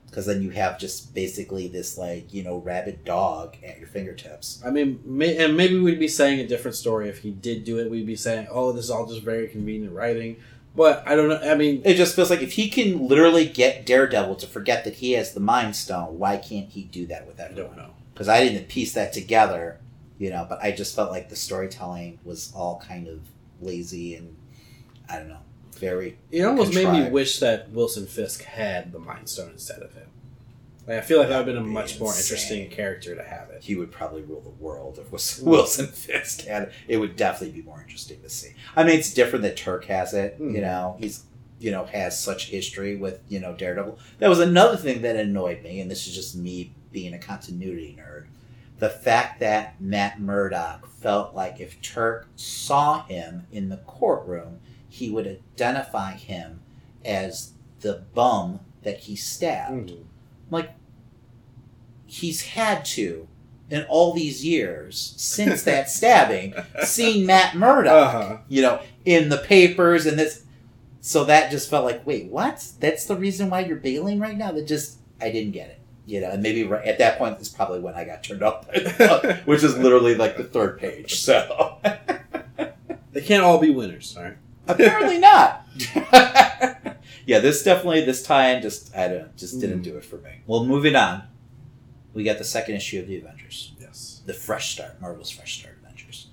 Because then you have just basically this, like, you know, rabid dog at your fingertips. I mean, may, and maybe we'd be saying a different story if he did do it. We'd be saying, oh, this is all just very convenient writing. But I don't know. I mean, it just feels like if he can literally get Daredevil to forget that he has the Mind Stone, why can't he do that with that? I don't know, because I didn't piece that together, you know. But I just felt like the storytelling was all kind of lazy and I don't know, very. It almost contrived. Made me wish that Wilson Fisk had the Mind Stone instead of him. Like, I feel like that would have been a much more interesting character to have it. He would probably rule the world if Wilson Fisk had it. It would definitely be more interesting to see. I mean, it's different that Turk has it. Mm. You know, he's, you know, has such history with, you know, Daredevil. That was another thing that annoyed me, and this is just me being a continuity nerd. The fact that Matt Murdock felt like if Turk saw him in the courtroom, he would identify him as the bum that he stabbed. Mm. Like, he's had to, in all these years, since that stabbing, seeing Matt Murdock, uh-huh. you know, in the papers and this. So that just felt like, wait, what? That's the reason why you're bailing right now? That just, I didn't get it. You know, and maybe right, at that point, that's probably when I got turned off, which is literally like the third page, so. They can't all be winners, all right? Apparently not. Yeah, this definitely, this tie-in just, I don't know, just didn't mm. do it for me. Well, moving on, we got the second issue of the Avengers. Yes. The Fresh Start, Marvel's Fresh Start Avengers.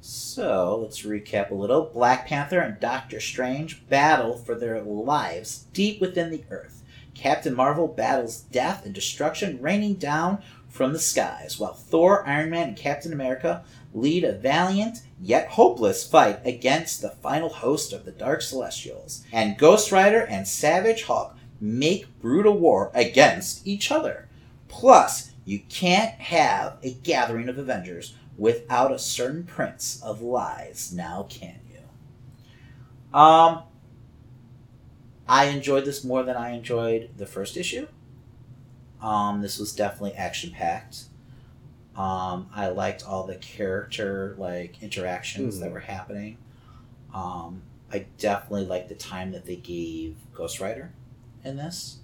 So, let's recap a little. Black Panther and Doctor Strange battle for their lives deep within the Earth. Captain Marvel battles death and destruction raining down from the skies, while Thor, Iron Man, and Captain America lead a valiant yet hopeless fight against the final host of the Dark Celestials, and Ghost Rider and Savage Hulk make brutal war against each other. Plus, you can't have a gathering of Avengers without a certain prince of lies, now can you? Um, I enjoyed this more than I enjoyed the first issue. Um, this was definitely action-packed. Um, I liked all the character, like, interactions mm-hmm. that were happening. Um, I definitely liked the time that they gave Ghost Rider in this.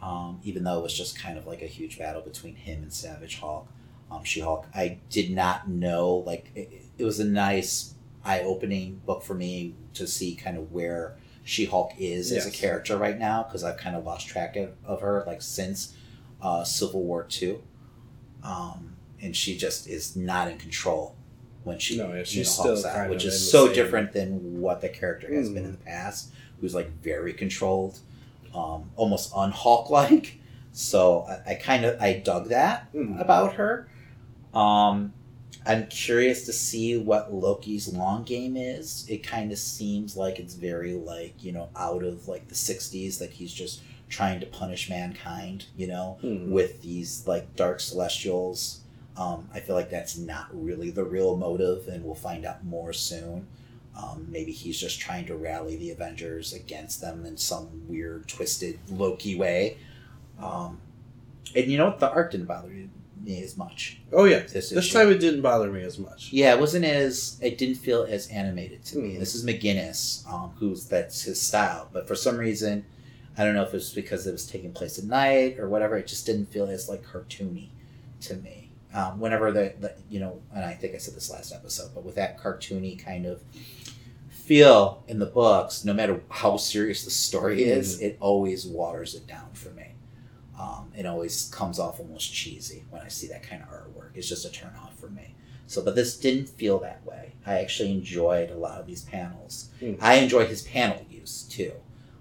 Um, even though it was just kind of like a huge battle between him and Savage Hulk, um, She-Hulk. I did not know, like, it, it was a nice eye-opening book for me to see kind of where She-Hulk is yes. as a character right now, because I've kind of lost track of, of her, like, since uh, Civil War two. Um... And she just is not in control when she no, yeah, she's you know, still out, which is so different than what the character has mm. been in the past, who's like very controlled, um, almost un-Hulk-like. So I, I kind of, I dug that mm. about her. Um, I'm curious to see what Loki's long game is. It kind of seems like it's very like, you know, out of like the sixties that he's just trying to punish mankind, you know, mm. with these like Dark Celestials. Um, I feel like that's not really the real motive, and we'll find out more soon. Um, maybe he's just trying to rally the Avengers against them in some weird, twisted Loki way. Um, and you know what? The art didn't bother me as much. Oh, yeah. This, this time it didn't bother me as much. Yeah, it wasn't as... It didn't feel as animated to me. Mm. This is McGinnis, um, who's that's his style. But for some reason, I don't know if it's because it was taking place at night or whatever, it just didn't feel as, like, cartoony to me. Um, whenever the, the, you know, and I think I said this last episode, but with that cartoony kind of feel in the books, no matter how serious the story is, mm. it always waters it down for me. Um, it always comes off almost cheesy when I see that kind of artwork. It's just a turn off for me. So, but this didn't feel that way. I actually enjoyed a lot of these panels. Mm. I enjoy his panel use too.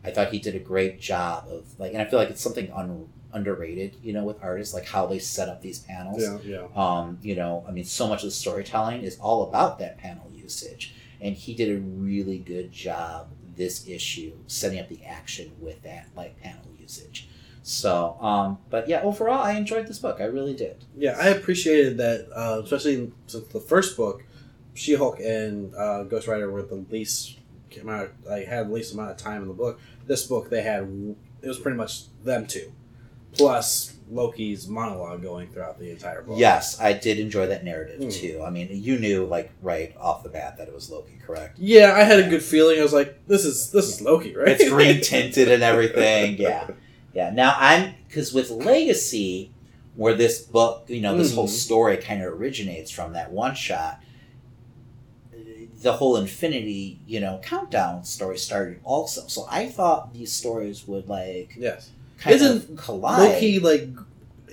I thought he did a great job of like, and I feel like it's something un. underrated, you know, with artists, like how they set up these panels. Yeah, yeah. Um, you know, I mean, so much of the storytelling is all about that panel usage. And he did a really good job this issue, setting up the action with that, like, panel usage. So, um, but yeah, overall, I enjoyed this book. I really did. Yeah, I appreciated that, uh, especially since the first book, She-Hulk and uh, Ghost Rider were the least, came out, like, had the least amount of time in the book. This book, they had, it was pretty much them two. Plus Loki's monologue going throughout the entire book. Yes, I did enjoy that narrative mm. too. I mean, you knew like right off the bat that it was Loki, correct? Yeah, I had yeah. a good feeling. I was like, this is this is Loki, right? It's green tinted and everything. Yeah. Yeah. Now I'm because with Legacy, where this book, you know, this mm-hmm. whole story kind of originates from that one shot, the whole Infinity, you know, countdown story started also. So I thought these stories would, like, yes, kind Isn't of collide. Loki, like,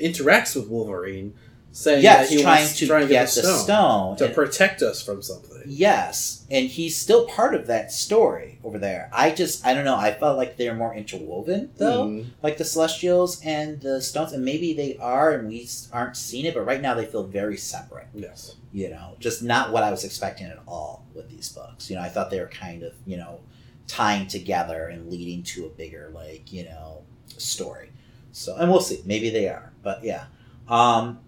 interacts with Wolverine, saying yes, that he trying wants to trying get, to get the stone, stone to and, protect us from something. Yes, and he's still part of that story over there. I just, I don't know, I felt like they're more interwoven, though, mm. like the Celestials and the Stones, and maybe they are, and we aren't seeing it, but right now they feel very separate. Yes. You know, just not what I was expecting at all with these books. You know, I thought they were kind of, you know, tying together and leading to a bigger, like, you know, story. So, and we'll see. Maybe they are, but yeah. Um,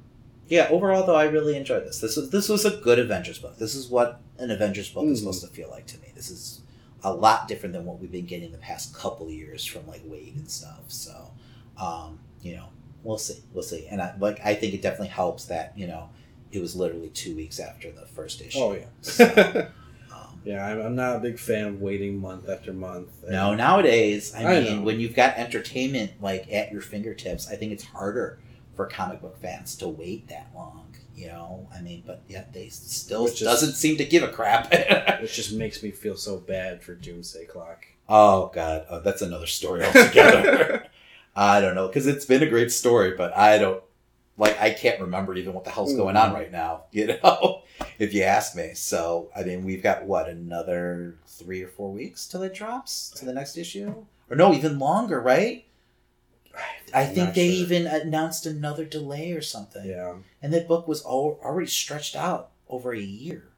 yeah, overall, though, I really enjoyed this. This was, this was a good Avengers book. This is what an Avengers book mm. is supposed to feel like to me. This is a lot different than what we've been getting the past couple of years from, like, Wade and stuff. So, um, you know, we'll see. We'll see. And, I, like, I think it definitely helps that, you know, it was literally two weeks after the first issue. Oh, yeah. So, um, yeah, I'm, I'm not a big fan of waiting month after month. No, nowadays, I, I mean, know. when you've got entertainment, like, at your fingertips, I think it's harder for comic book fans to wait that long, you know? I mean, but yeah, they still which doesn't just, seem to give a crap. Which just makes me feel so bad for Doomsday Clock. Oh, God. Oh, that's another story altogether. I don't know, because it's been a great story, but I don't, like, I can't remember even what the hell's Ooh. going on right now, you know, if you ask me. So, I mean, we've got, what, another three or four weeks till it drops, to the next issue? Or no, even longer, right? I think they sure. even announced another delay or something. Yeah. And that book was all already stretched out over a year.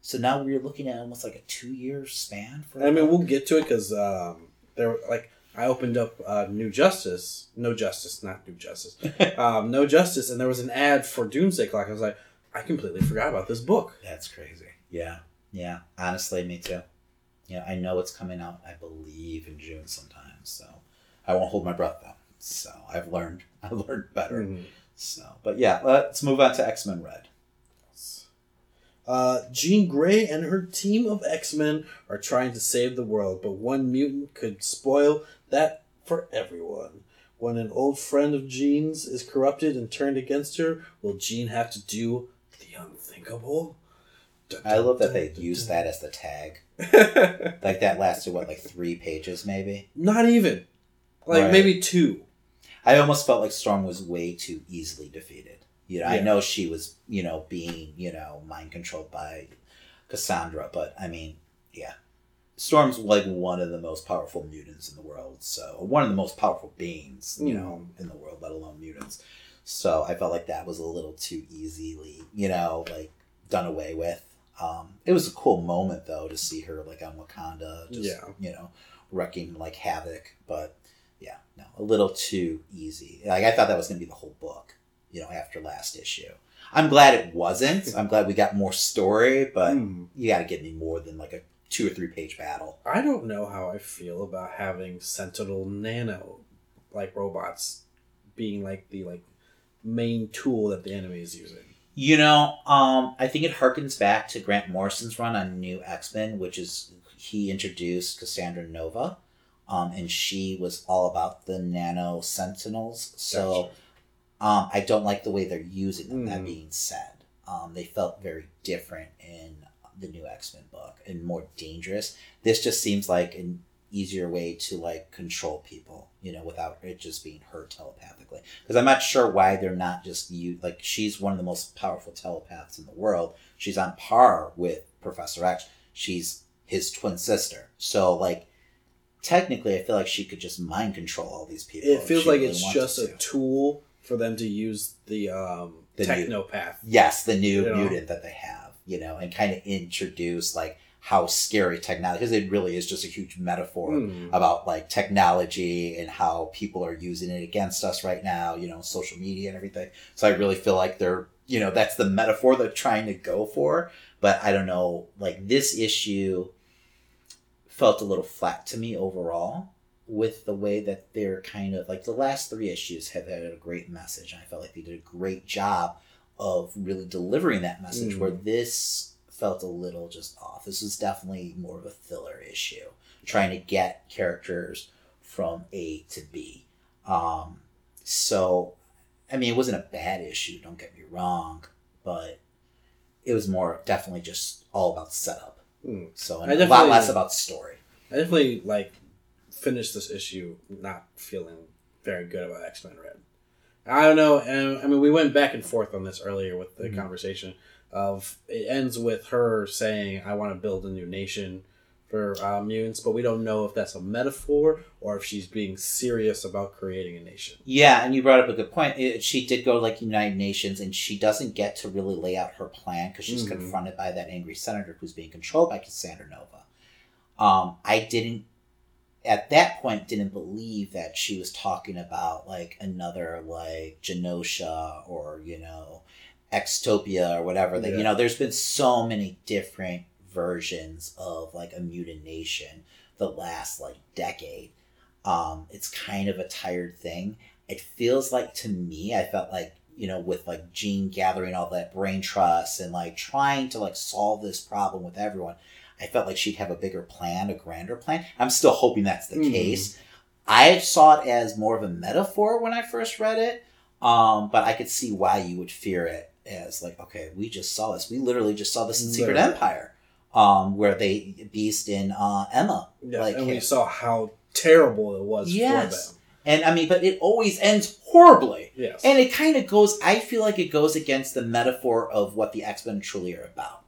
So now we're looking at almost like a two-year span. For I mean, book. We'll get to it because um, there, like, I opened up uh, New Justice. No Justice, not New Justice. um, No Justice, and there was an ad for Doomsday Clock. I was like, I completely forgot about this book. That's crazy. Yeah. Yeah. Honestly, me too. Yeah, I know it's coming out, I believe, in June sometime. So I won't hold my breath, though. So I've learned. I learned better. Mm-hmm. So, but yeah, let's move on to X-Men Red. Uh, Jean Grey and her team of X-Men are trying to save the world, but one mutant could spoil that for everyone. When an old friend of Jean's is corrupted and turned against her, will Jean have to do the unthinkable? Dun, dun, I love that dun, they dun, used dun. that as the tag. Like that lasted, what, like three pages maybe? Not even. Like right. maybe two. I almost felt like Storm was way too easily defeated. You know, yeah. I know she was, you know, being, you know, mind controlled by Cassandra, but I mean, yeah. Storm's like one of the most powerful mutants in the world, so one of the most powerful beings, you mm. know, in the world, let alone mutants. So I felt like that was a little too easily, you know, like done away with. Um, it was a cool moment though to see her like on Wakanda, just yeah. you know, wrecking like havoc, but yeah, no, a little too easy. Like, I thought that was going to be the whole book, you know, after last issue. I'm glad it wasn't. I'm glad we got more story, but mm. you got to give me more than, like, a two- or three-page battle. I don't know how I feel about having Sentinel Nano, like, robots being, like, the, like, main tool that the enemy is using. You know, um, I think it harkens back to Grant Morrison's run on New X-Men, which is he introduced Cassandra Nova. Um, and she was all about the nano sentinels. So gotcha. um, I don't like the way they're using them. Mm. That being said, um, they felt very different in the New X-Men book and more dangerous. This just seems like an easier way to like control people, you know, without it just being her telepathically. Because I'm not sure why they're not just you. Like she's one of the most powerful telepaths in the world. She's on par with Professor X. She's his twin sister. So like, technically, I feel like she could just mind control all these people. It feels like really it's just to. a tool for them to use the, um, the technopath. New, yes, the new you mutant know? that they have, you know, and kind of introduce like how scary technology, because it really is just a huge metaphor mm. about like technology and how people are using it against us right now, you know, social media and everything. So I really feel like they're, you know, that's the metaphor they're trying to go for. But I don't know, like this issue felt a little flat to me overall with the way that they're kind of like the last three issues have had a great message. And I felt like they did a great job of really delivering that message mm. where this felt a little just off. This was definitely more of a filler issue, trying to get characters from A to B. Um, so, I mean, it wasn't a bad issue. Don't get me wrong, but it was more definitely just all about setup. Mm. So and a lot less about story. I definitely like finished this issue not feeling very good about X-Men Red. I don't know. I mean, we went back and forth on this earlier with the mm-hmm. conversation of it ends with her saying, "I want to build a new nation for uh, mutants," but we don't know if that's a metaphor or if she's being serious about creating a nation. Yeah, and you brought up a good point. It, she did go to, like, United Nations, and she doesn't get to really lay out her plan because she's mm-hmm. confronted by that angry senator who's being controlled by Cassandra Nova. Um, I didn't, at that point, didn't believe that she was talking about, like, another, like, Genosha or, you know, Xtopia or whatever. That, yeah. You know, there's been so many different versions of, like, a mutant nation the last, like, decade. Um, it's kind of a tired thing. It feels like, to me, I felt like, you know, with, like, Jean gathering all that brain trust and, like, trying to, like, solve this problem with everyone, I felt like she'd have a bigger plan, a grander plan. I'm still hoping that's the mm-hmm. case. I saw it as more of a metaphor when I first read it, um, but I could see why you would fear it as, like, okay, we just saw this. We literally just saw this in literally. Secret Empire, um, where they beast in uh, Emma. Yeah, like, and we saw how terrible it was yes. for them. And, I mean, but it always ends horribly. Yes. And it kind of goes, I feel like it goes against the metaphor of what the X-Men truly are about.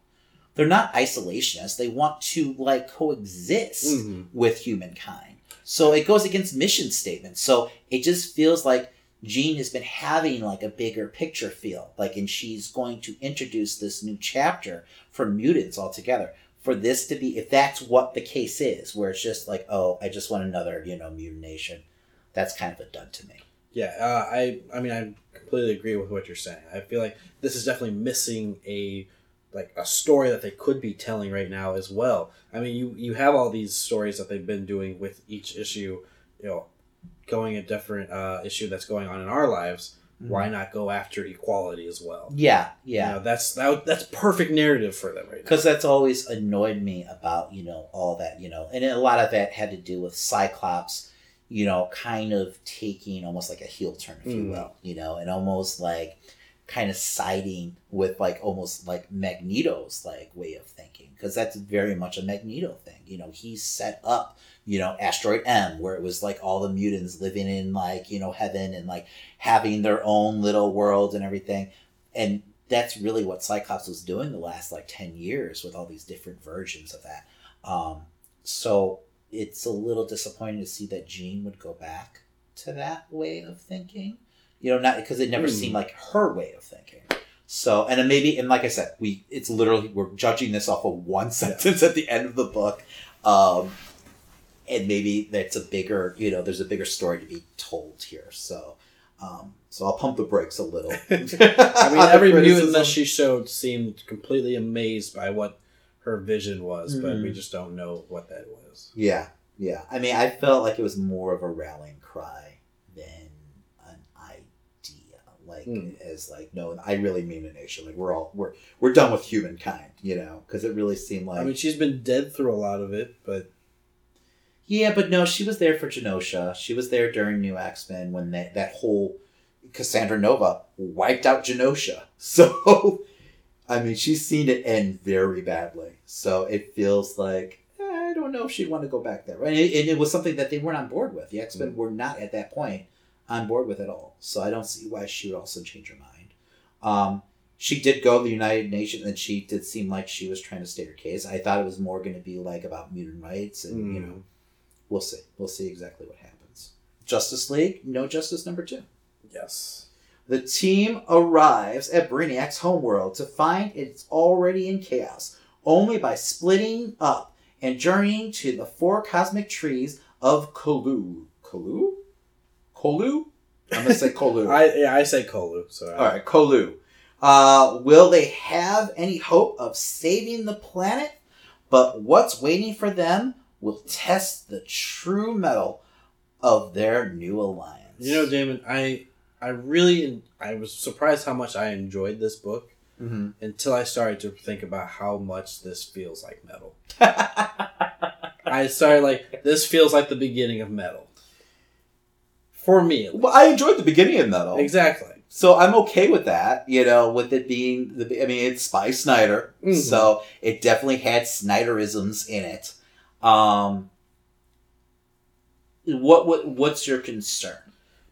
They're not isolationists. They want to, like, coexist mm-hmm. with humankind. So it goes against mission statements. So it just feels like Jean has been having, like, a bigger picture feel. Like, and she's going to introduce this new chapter for mutants altogether. For this to be, if that's what the case is, where it's just like, oh, I just want another, you know, mutant nation. That's kind of a dud to me. Yeah, uh, I, I mean, I completely agree with what you're saying. I feel like this is definitely missing a... like a story that they could be telling right now as well. I mean, you, you have all these stories that they've been doing with each issue, you know, going a different uh, issue that's going on in our lives. Mm-hmm. Why not go after equality as well? Yeah, yeah. You know, that's that, that's perfect narrative for them right now. Because that's always annoyed me about, you know, all that, you know, and a lot of that had to do with Cyclops, you know, kind of taking almost like a heel turn, if mm-hmm. you will, you know, and almost like... kind of siding with, like, almost like Magneto's, like, way of thinking, because that's very much a Magneto thing. You know, he set up, you know, Asteroid M, where it was like all the mutants living in, like, you know, heaven and, like, having their own little world and everything. And that's really what Cyclops was doing the last, like, ten years with all these different versions of that. Um, so it's a little disappointing to see that Jean would go back to that way of thinking. You know, not because it never mm. seemed like her way of thinking. So, and maybe, and like I said, we it's literally, we're judging this off of one sentence at the end of the book. Um, and maybe that's a bigger, you know, there's a bigger story to be told here. So, um, so I'll pump the brakes a little. I mean, every mutant that she showed seemed completely amazed by what her vision was, mm. but we just don't know what that was. Yeah, yeah. I mean, I felt like it was more of a rallying cry than... like mm. as like, no, I really mean a nation. Like, we're all we're we're done with humankind, you know, because it really seemed like, I mean, she's been dead through a lot of it, but yeah, but no, she was there for Genosha. She was there during New X-Men when that that whole Cassandra Nova wiped out Genosha. So, I mean, she's seen it end very badly. So it feels like, eh, I don't know if she'd want to go back there. Right, and it, and it was something that they weren't on board with. The X-Men mm. were not at that point on board with it all. So I don't see why she would also change her mind. Um, she did go to the United Nations, and she did seem like she was trying to state her case. I thought it was more going to be like about mutant rights, and mm. you know, we'll see. We'll see exactly what happens. Justice League, no Justice number two. Yes. The team arrives at Brainiac's homeworld to find it's already in chaos, only by splitting up and journeying to the four cosmic trees of Kolu. Kolu? Kolu? I'm going to say Kolu. I, yeah, I say Kolu. So all right, Kolu. Uh, will they have any hope of saving the planet? But what's waiting for them will test the true metal of their new alliance. You know, Damon, I I really, I was surprised how much I enjoyed this book mm-hmm. until I started to think about how much this feels like metal. I started like, this feels like the beginning of metal. For me. Well, I enjoyed the beginning of metal. Exactly. So I'm okay with that, you know, with it being, the. I mean, it's by Snyder, mm-hmm. so it definitely had Snyderisms in it. Um, what what what's your concern?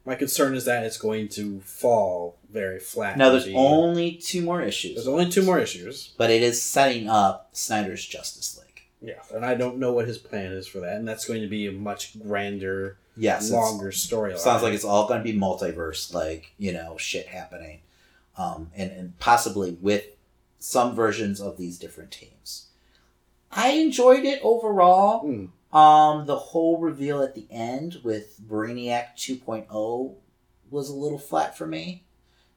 My concern is that it's going to fall very flat. Now, there's only two more issues. There's only two more issues. But it is setting up Snyder's Justice League. Yeah, and I don't know what his plan is for that, and that's going to be a much grander... Yes, longer storyline. Sounds like it's all going to be multiverse, like, you know, shit happening, um, and and possibly with some versions of these different teams. I enjoyed it overall. Mm. Um, the whole reveal at the end with Brainiac two point oh was a little flat for me,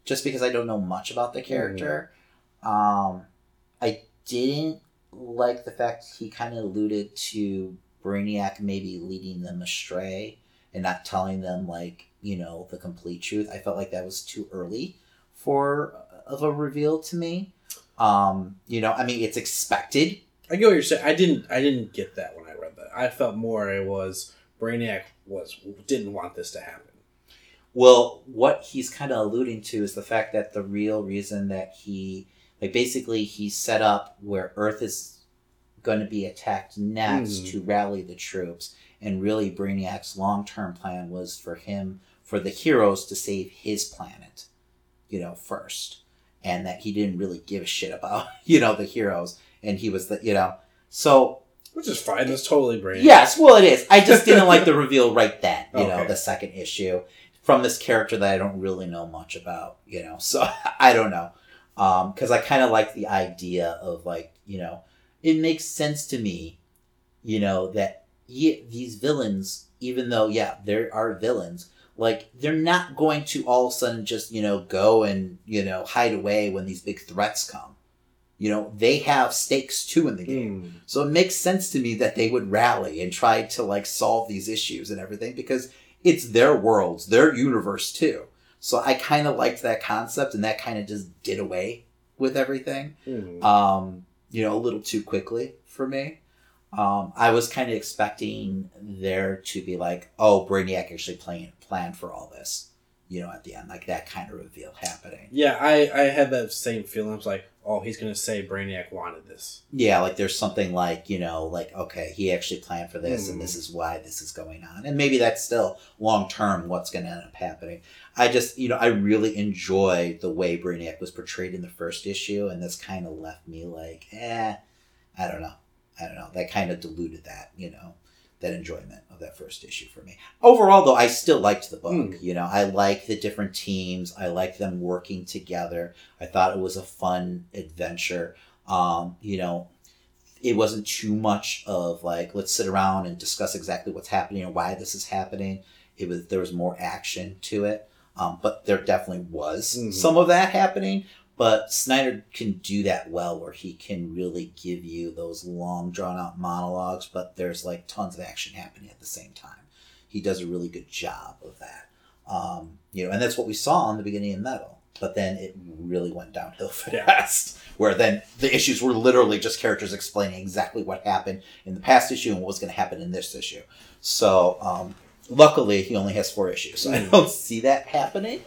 just because I don't know much about the character. Mm. Um, I didn't like the fact he kind of alluded to Brainiac maybe leading them astray and not telling them, like, you know, the complete truth. I felt like that was too early for of a reveal to me. Um, you know, I mean, it's expected. I get what you're saying. I didn't. I didn't get that when I read that. I felt more it was Brainiac was didn't want this to happen. Well, what he's kind of alluding to is the fact that the real reason that he, like, basically he set up where Earth is going to be attacked next mm. to rally the troops, and really Brainiac's long-term plan was for him, for the heroes to save his planet, you know, first, and that he didn't really give a shit about, you know, the heroes, and he was the, you know, so, which is fine. That's totally Brainiac. Yes, well, it is. I just didn't like the reveal right then, you okay. know, the second issue from this character that I don't really know much about, you know, so I don't know, um because I kind of like the idea of, like, you know, it makes sense to me, you know, that yeah, these villains, even though, yeah, there are villains, like, they're not going to all of a sudden just, you know, go and, you know, hide away when these big threats come. You know, they have stakes, too, in the game. Mm. So it makes sense to me that they would rally and try to, like, solve these issues and everything, because it's their worlds, their universe, too. So I kind of liked that concept, and that kind of just did away with everything. Mm. Um... you know, a little too quickly for me. Um, I was kind of expecting there to be like, oh, Brainiac actually plan, planned for all this, you know, at the end, like that kind of reveal happening. Yeah, I, I had that same feeling. I was like, oh, he's going to say Brainiac wanted this. Yeah, like there's something like, you know, like, okay, he actually planned for this mm. and this is why this is going on. And maybe that's still long-term what's going to end up happening. I just, you know, I really enjoyed the way Brainiac was portrayed in the first issue, and this kind of left me like, eh, I don't know. I don't know. That kind of diluted that, you know, that enjoyment of that first issue for me. Overall, though, I still liked the book. Mm. You know, I like the different teams. I like them working together. I thought it was a fun adventure. Um, you know, it wasn't too much of like, let's sit around and discuss exactly what's happening and why this is happening. It was, there was more action to it. Um, but there definitely was mm-hmm. some of that happening. But Snyder can do that well, where he can really give you those long, drawn-out monologues, but there's like tons of action happening at the same time. He does a really good job of that. Um, you know, and that's what we saw in the beginning of Metal. But then it really went downhill fast, where then the issues were literally just characters explaining exactly what happened in the past issue and what was going to happen in this issue. So... Um, luckily, he only has four issues, so I don't see that happening.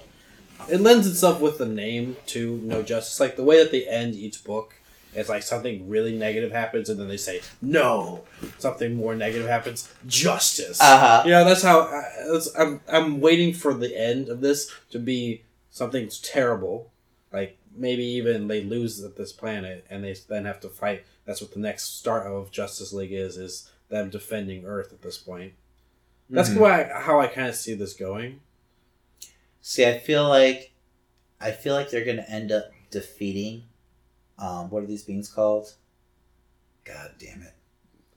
It lends itself with the name to No Justice. Like, the way that they end each book is like something really negative happens, and then they say, no! Something more negative happens. Justice! Uh-huh. You know, that's how... I, that's, I'm I'm waiting for the end of this to be something terrible. Like, maybe even they lose this planet, and they then have to fight. That's what the next start of Justice League is, is them defending Earth at this point. That's mm-hmm. why I, how I kind of see this going. See, I feel like, I feel like they're going to end up defeating. Um, what are these beings called? God damn it!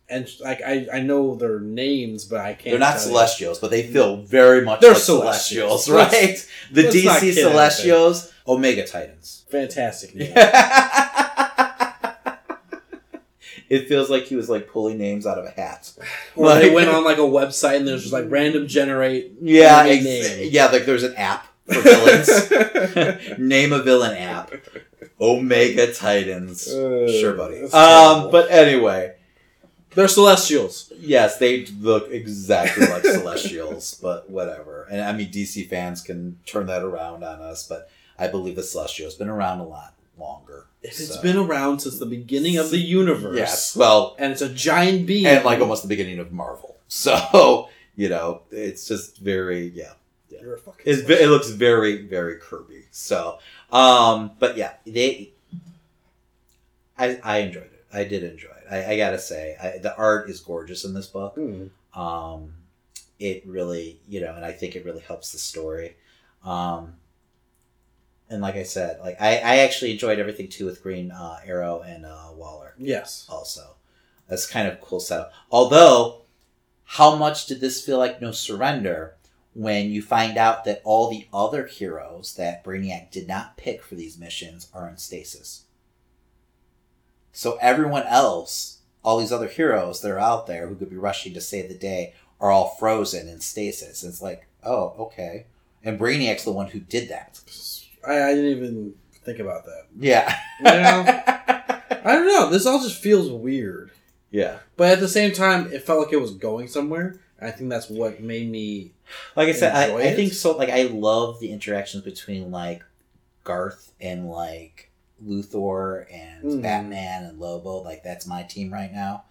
And like I, I know their names, but I can't. They're not Celestials, you. But they feel very much. They're like Celestials, Celestials, right? Let's, the let's D C Celestials, anything. Omega Titans. Fantastic name. It feels like he was, like, pulling names out of a hat. Or like, they went on, like, a website and there's just, like, random generate yeah, ex- names. Yeah, like, there's an app for villains. Name a villain app. Omega Titans. Uh, sure, buddy. Um, but anyway, They're Celestials. Yes, they look exactly like Celestials, but whatever. And I mean, D C fans can turn that around on us, but I believe the Celestial's been around a lot longer. It's so. been around since the beginning of the universe. Yes, well... And it's a giant being. And like almost the beginning of Marvel. So, you know, it's just very, yeah. yeah. You're a fucking it's, it looks very, very Kirby. So, um, but yeah, they... I, I enjoyed it. I did enjoy it. I, I gotta say, I, the art is gorgeous in this book. Mm. Um, it really, you know, and I think it really helps the story. Um, and like I said, like I, I actually enjoyed everything too with Green uh, Arrow and uh, Waller. Yes. Also, that's kind of a cool setup. Although, how much did this feel like No Surrender when you find out that all the other heroes that Brainiac did not pick for these missions are in stasis? So everyone else, all these other heroes that are out there who could be rushing to save the day are all frozen in stasis. It's like, oh, okay. And Brainiac's the one who did that. I, I didn't even think about that. Yeah. You know, I don't know. This all just feels weird. Yeah. But at the same time, it felt like it was going somewhere. I think that's what made me Like I said, I, I think so. Like, I love the interactions between, like, Garth and, like, Luthor and mm. Batman and Lobo. Like, that's my team right now.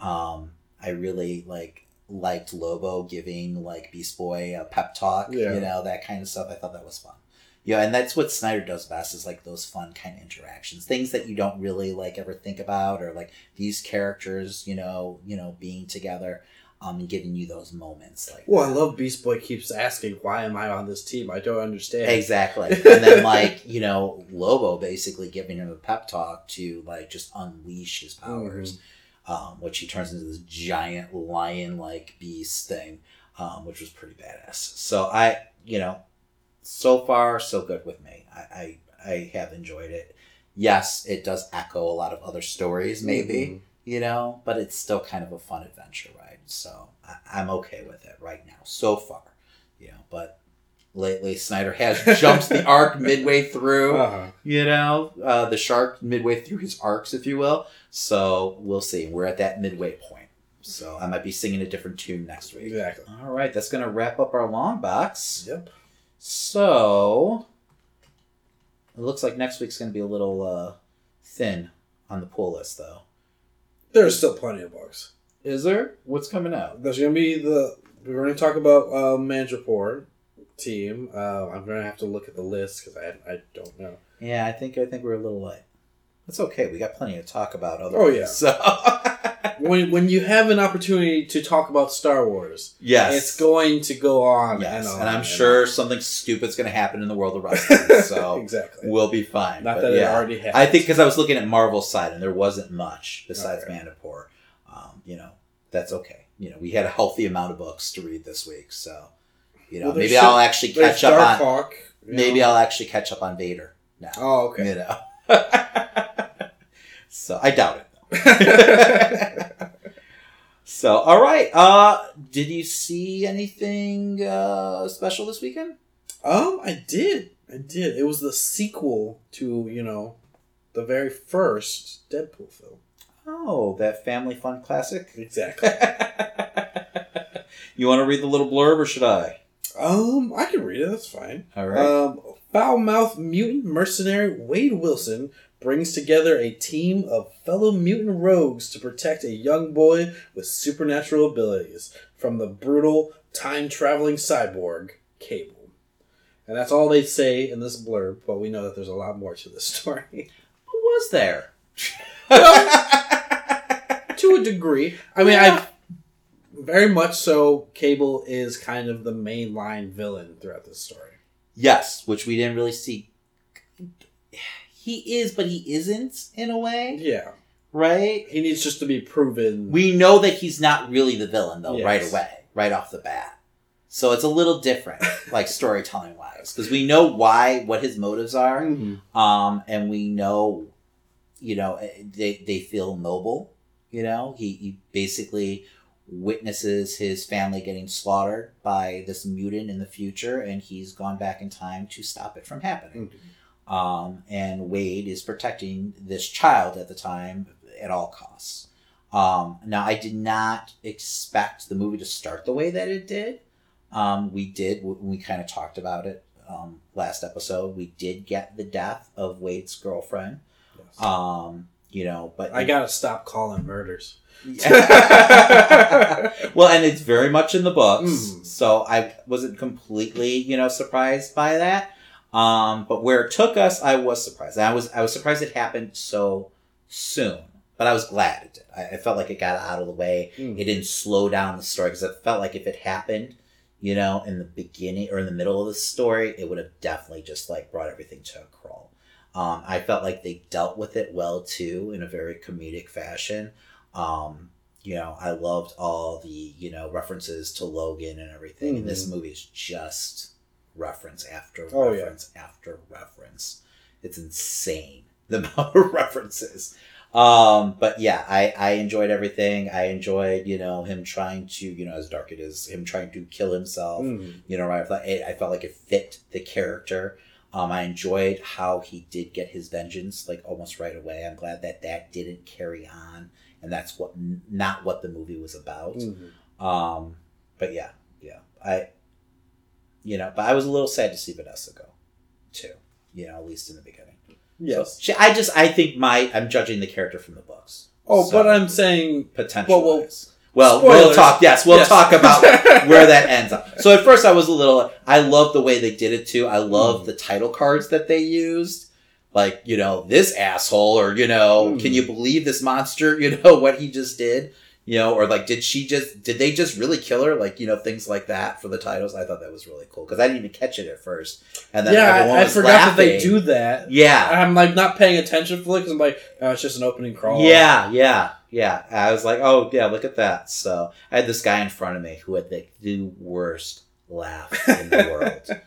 Um, I really like liked Lobo giving like Beast Boy a pep talk, yeah. you know, that kind of stuff. I thought that was fun. Yeah, and that's what Snyder does best is like those fun kind of interactions, things that you don't really like ever think about, or like these characters, you know, you know, being together. Um, and giving you those moments. Like, well, that. I love Beast Boy keeps asking, why am I on this team? I don't understand. Exactly. And then, like, you know, Lobo basically giving him a pep talk to, like, just unleash his powers, mm-hmm. um, which he turns into this giant lion-like beast thing, um, which was pretty badass. So I, you know, so far, so good with me. I, I, I have enjoyed it. Yes, it does echo a lot of other stories, maybe. Mm-hmm. You know, but it's still kind of a fun adventure ride, so I- I'm okay with it right now, so far. You know, but lately Snyder has jumped the arc midway through, uh-huh. you know, uh, the shark midway through his arcs, if you will. So we'll see. We're at that midway point. So I might be singing a different tune next week. Exactly. All right, that's going to wrap up our long box. Yep. So it looks like next week's going to be a little uh, thin on the pull list, though. There's still plenty of books. Is there? What's coming out? There's going to be the... We're going to talk about uh, Mandrapore team. Uh, I'm going to have to look at the list because I I don't know. Yeah, I think I think we're a little light. That's okay. We got plenty to talk about otherwise. Oh, yeah. So. when, when you have an opportunity to talk about Star Wars, yes, it's going to go on yes. and on. And I'm and sure on. something stupid's going to happen in the world of wrestling. So exactly. We'll be fine. Not but that yeah. it already happened. I think because I was looking at Marvel's side and there wasn't much besides okay. Mandrapore. Um, you know, that's okay. You know, we had a healthy amount of books to read this week. So, you know, well, maybe should, I'll actually catch up Dark on... Hawk, maybe know. I'll actually catch up on Vader now. Oh, okay. You know. So I doubt it. So all right, uh did you see anything uh special this weekend? um I did I did it was the sequel to, you know, the very first Deadpool film. Oh, that family fun classic. Exactly. You want to read the little blurb, or should I? Um, I can read it. That's fine. All right. Um, foul-mouthed mutant mercenary Wade Wilson brings together a team of fellow mutant rogues to protect a young boy with supernatural abilities from the brutal, time-traveling cyborg, Cable. And that's all they say in this blurb, but we know that there's a lot more to this story. Who was there? Well, to a degree. I mean, yeah. I've... Very much so, Cable is kind of the mainline villain throughout this story. Yes, which we didn't really see. He is, but he isn't, in a way. Yeah. Right? He needs just to be proven. We know that he's not really the villain, though, yes. right away. Right off the bat. So it's a little different, like, storytelling-wise. Because we know why, what his motives are. Mm-hmm. Um, and we know, you know, they, they feel noble. You know? He, he basically... witnesses his family getting slaughtered by this mutant in the future, and he's gone back in time to stop it from happening. Mm-hmm. Um, and Wade is protecting this child at the time at all costs. Um, now, I did not expect the movie to start the way that it did. Um, we did, we, we kind of talked about it um, last episode. We did get the death of Wade's girlfriend. Yes. Um, you know, but I got to stop calling murders. Yeah. Well, and it's very much in the books. Mm. So I wasn't completely, you know, surprised by that. Um, but where it took us, I was surprised. I was I was surprised it happened so soon, but I was glad it did. I, I felt like it got out of the way. Mm. It didn't slow down the story, because it felt like if it happened, you know, in the beginning or in the middle of the story, it would have definitely just like brought everything to a crawl. Um, I felt like they dealt with it well too, in a very comedic fashion. Um, you know, I loved all the, you know, references to Logan and everything. Mm-hmm. And this movie is just reference after oh, reference yeah. after reference. It's insane, the amount of references. Um, but yeah, I, I enjoyed everything. I enjoyed, you know, him trying to, you know, as dark it is, him trying to kill himself. Mm. You know, right? I thought it, I felt like it fit the character. Um, I enjoyed how he did get his vengeance, like almost right away. I'm glad that that didn't carry on, and that's what not what the movie was about. Mm-hmm. Um, but yeah, yeah, I. You know, but I was a little sad to see Vanessa go, too. You know, at least in the beginning. Yes. So she, I just, I think my, I'm judging the character from the books. Oh, so, but I'm saying... Potential. Well, we'll, well, we'll talk, yes, we'll yes. talk about where that ends up. So at first I was a little, I loved the way they did it, too. I loved mm. the title cards that they used. Like, you know, this asshole, or, you know, mm. can you believe this monster? You know, what he just did? You know, or like, did she just, did they just really kill her? Like, you know, things like that for the titles. I thought that was really cool, because I didn't even catch it at first. And then yeah, everyone I, I was forgot laughing. That they do that. Yeah. I'm like not paying attention for it, because I'm like, oh, it's just an opening crawl. Yeah, yeah, yeah. I was like, oh, yeah, look at that. So I had this guy in front of me who had the, the worst laugh in the world.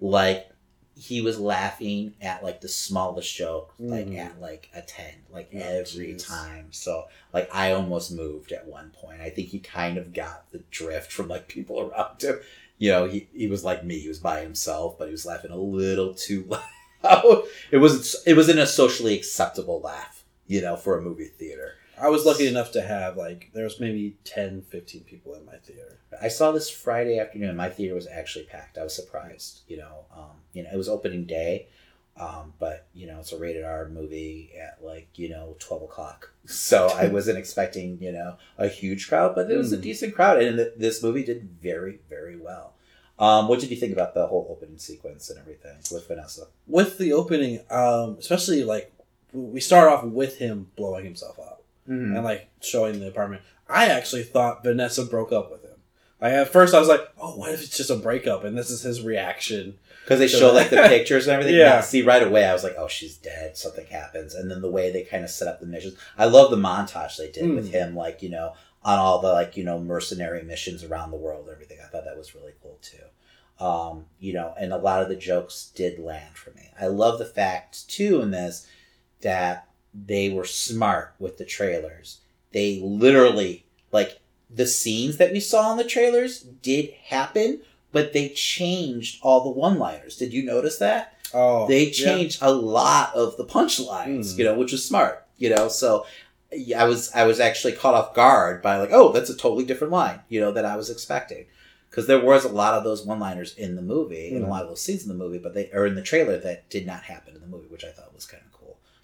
Like, he was laughing at like the smallest joke, like mm. at like a ten, like oh, every geez. time. So like I almost moved at one point. I think he kind of got the drift from like people around him. You know, he, he was like me, he was by himself, but he was laughing a little too loud. It wasn't, it wasn't a socially acceptable laugh, you know, for a movie theater. I was lucky enough to have, like, there was maybe ten, fifteen people in my theater. I saw this Friday afternoon. My theater was actually packed. I was surprised, you know. Um, you know, it was opening day, um, but, you know, it's a rated R movie at, like, you know, twelve o'clock. So I wasn't expecting, you know, a huge crowd, but it was mm. a decent crowd. And th- this movie did very, very well. Um, what did you think about the whole opening sequence and everything with Vanessa? With the opening, um, especially, like, we start off with him blowing himself up. Mm-hmm. And like showing the apartment. I actually thought Vanessa broke up with him. Like at first I was like, oh, what if it's just a breakup and this is his reaction? Because they show like the pictures and everything. Yeah. See, right away I was like, oh, she's dead. Something happens. And then the way they kind of set up the missions. I love the montage they did mm. with him, like, you know, on all the like, you know, mercenary missions around the world and everything. I thought that was really cool too. Um, you know, and a lot of the jokes did land for me. I love the fact too in this that they were smart with the trailers. They literally, like, the scenes that we saw in the trailers did happen, but they changed all the one-liners. Did you notice that? Oh, they changed yeah. a lot of the punchlines, mm. you know, which was smart, you know. So I was I was actually caught off guard by, like, oh, that's a totally different line, you know, that I was expecting. Because there was a lot of those one-liners in the movie, mm. and a lot of those scenes in the movie, but they or in the trailer that did not happen in the movie, which I thought was kind of cool.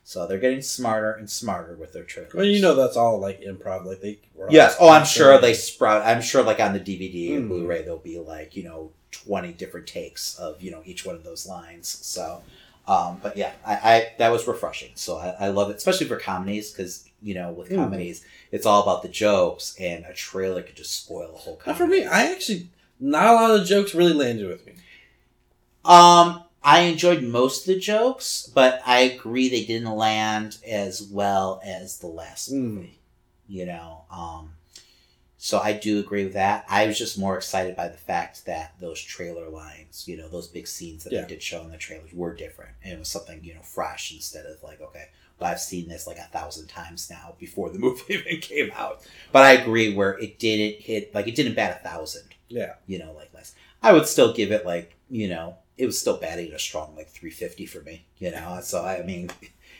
So they're getting smarter and smarter with their trailers. Well, you know that's all like improv, like they. Were yes. Oh, I'm sure they sprout. I'm sure, like on the D V D and mm. Blu-ray, there'll be like you know twenty different takes of you know each one of those lines. So, um, but yeah, I, I that was refreshing. So I, I love it, especially for comedies, because you know with mm. comedies, it's all about the jokes, and a trailer could just spoil a whole comedy. Not for me, I actually not a lot of the jokes really landed with me. Um. I enjoyed most of the jokes, but I agree they didn't land as well as the last movie, mm. you know. Um, so I do agree with that. I was just more excited by the fact that those trailer lines, you know, those big scenes that yeah. they did show in the trailers were different. And it was something, you know, fresh instead of like, okay, well, I've seen this like a thousand times now before the movie even came out. But I agree where it didn't hit, like it didn't bat a thousand. Yeah. You know, like less. I would still give it like, you know, it was still batting a strong, like, three fifty for me, you know? So, I mean,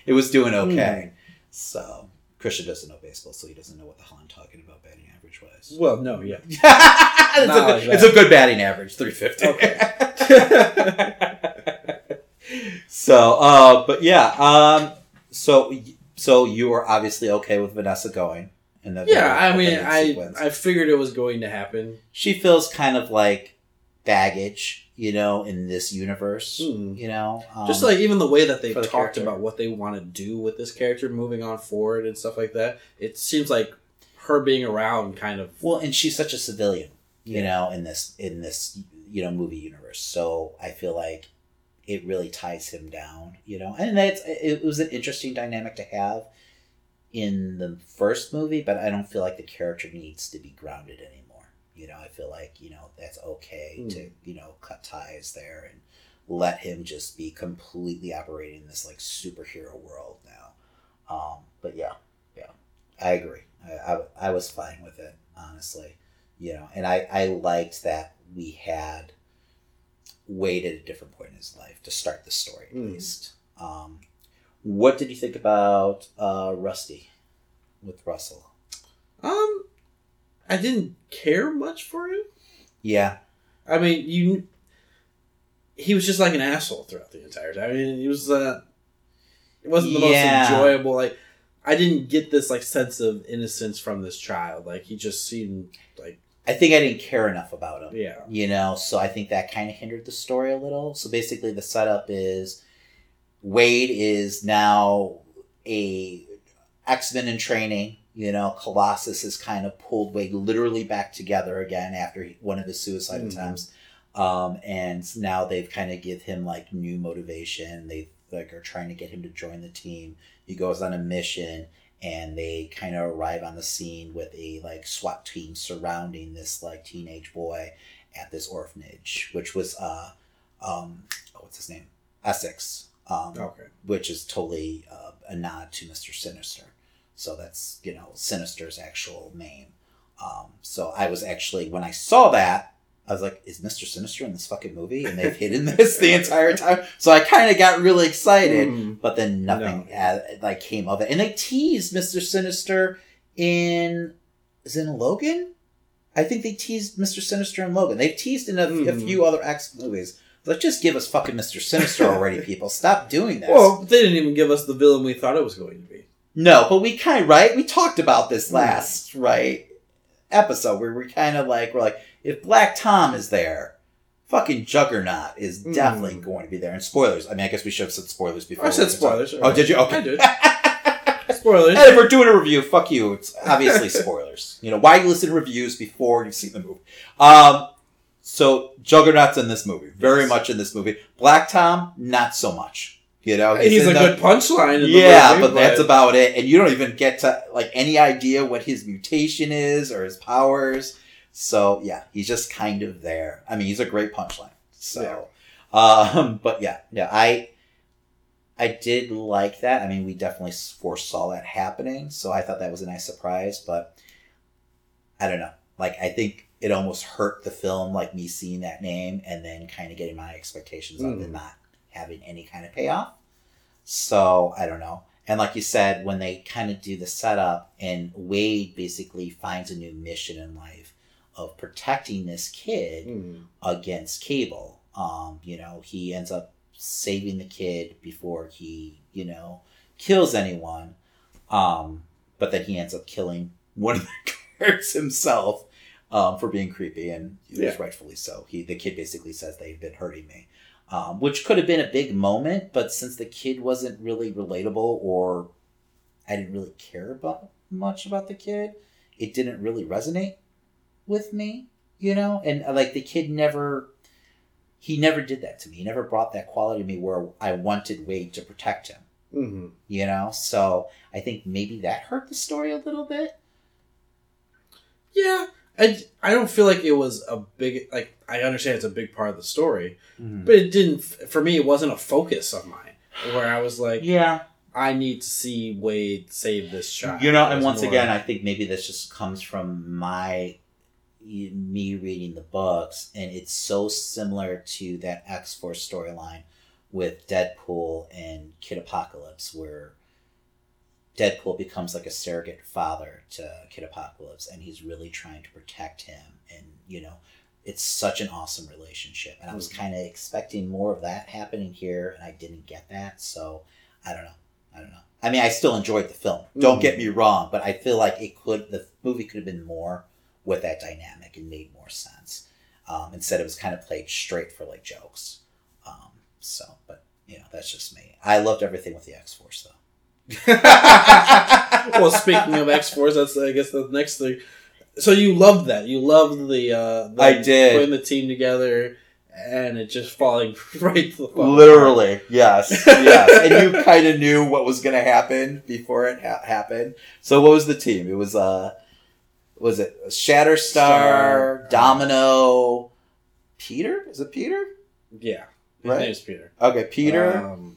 it was doing okay. Mm. So, Christian doesn't know baseball, so he doesn't know what the hell I'm talking about batting average wise. Well, no, yeah. it's, a good, it's a good batting average, three fifty. Okay. so, uh, but yeah, um, so so you were obviously okay with Vanessa going, and that yeah, I mean, I sequence. I figured it was going to happen. She feels kind of like baggage, you know, in this universe, mm. you know, um, just like even the way that they talked character. about what they want to do with this character moving on forward and stuff like that. It seems like her being around kind of well, and she's such a civilian, you yeah. know, in this in this you know movie universe. So I feel like it really ties him down, you know, and that's it was an interesting dynamic to have in the first movie, but I don't feel like the character needs to be grounded anymore. You know, I feel like, you know, that's okay mm. to, you know, cut ties there and let him just be completely operating in this, like, superhero world now. Um, but, yeah, yeah, I agree. I, I, I was fine with it, honestly. You know, and I, I liked that we had Wade at a different point in his life to start the story, at mm. least. Um, what did you think about uh, Rusty with Russell? Um... I didn't care much for him. Yeah. I mean, you. He was just like an asshole throughout the entire time. I mean, he was, uh, it wasn't the yeah. most enjoyable. Like, I didn't get this, like, sense of innocence from this child. Like, he just seemed like. I think I didn't care enough about him. Yeah. You know, so I think that kind of hindered the story a little. So basically, the setup is Wade is now a X-Men in training. You know, Colossus has kind of pulled Wade literally back together again after he, one of his suicide mm-hmm. attempts. Um, and now they've kind of give him, like, new motivation. They, like, are trying to get him to join the team. He goes on a mission, and they kind of arrive on the scene with a, like, SWAT team surrounding this, like, teenage boy at this orphanage, which was, uh, um, oh, what's his name? Essex. Um, okay. Which is totally uh, a nod to Mister Sinister. So that's, you know, Sinister's actual name. Um, so I was actually, when I saw that, I was like, is Mister Sinister in this fucking movie? And they've hidden this the entire time. So I kind of got really excited, mm. but then nothing no. ad, like came of it. And they teased Mister Sinister in, is it in Logan? I think they teased Mister Sinister in Logan. They've teased in a, mm. a few other X movies. Like, just give us fucking Mister Sinister already, people. Stop doing this. Well, they didn't even give us the villain we thought it was going to be. No, but we kind of, right? We talked about this last, right, episode where we're kind of like, we're like, if Black Tom is there, fucking Juggernaut is mm. definitely going to be there. And spoilers. I mean, I guess we should have said spoilers before. I said spoilers. Right. Oh, did you? Okay. I did. Spoilers. And if we're doing a review, fuck you. It's obviously spoilers. You know, why you listen to reviews before you've seen the movie? Um, so, Juggernaut's in this movie. Very yes. much in this movie. Black Tom, not so much. You know, he's, he's a the, good punchline. In yeah, the movie, but, but that's about it. And you don't even get to like any idea what his mutation is or his powers. So yeah, he's just kind of there. I mean, he's a great punchline. So, yeah. Um, but yeah, yeah, I, I did like that. I mean, we definitely foresaw that happening. So I thought that was a nice surprise. But I don't know. Like, I think it almost hurt the film. Like me seeing that name and then kind of getting my expectations mm. up and not having any kind of payoff. So, I don't know. And like you said, when they kind of do the setup and Wade basically finds a new mission in life of protecting this kid mm. against Cable. Um, you know, he ends up saving the kid before he, you know, kills anyone. Um, but then he ends up killing one of the guards himself um, for being creepy. And he was yeah. rightfully so. He, the kid basically says, they've been hurting me. Um, which could have been a big moment, but since the kid wasn't really relatable or I didn't really care about much about the kid, it didn't really resonate with me, you know? And like the kid never, he never did that to me. He never brought that quality to me where I wanted Wade to protect him, mm-hmm. you know? So I think maybe that hurt the story a little bit. Yeah. I, I don't feel like it was a big, like, I understand it's a big part of the story, mm. but it didn't, for me, it wasn't a focus of mine, where I was like, yeah, I need to see Wade save this child. You know, and once more... again, I think maybe this just comes from my, me reading the books, and it's so similar to that X-Force storyline with Deadpool and Kid Apocalypse, where Deadpool becomes like a surrogate father to Kid Apocalypse, and he's really trying to protect him. And, you know, it's such an awesome relationship. And I was kind of expecting more of that happening here, and I didn't get that. So I don't know. I don't know. I mean, I still enjoyed the film. Don't mm-hmm. get me wrong, but I feel like it could, the movie could have been more with that dynamic and made more sense. Um, instead, it was kind of played straight for like jokes. Um, so, but you know, that's just me. I loved everything with the X-Force, though. Well, speaking of X-Force, that's I guess the next thing. So you loved that. You loved the. Uh, the I did putting the team together. And it just falling right to the floor. Literally, yes, yes. And you kind of knew what was going to happen before it ha- happened. So what was the team? It was, uh, was it Shatterstar, Star, Domino, um, Peter? Is it Peter? Yeah, his right? name's Peter. Okay, Peter. Um,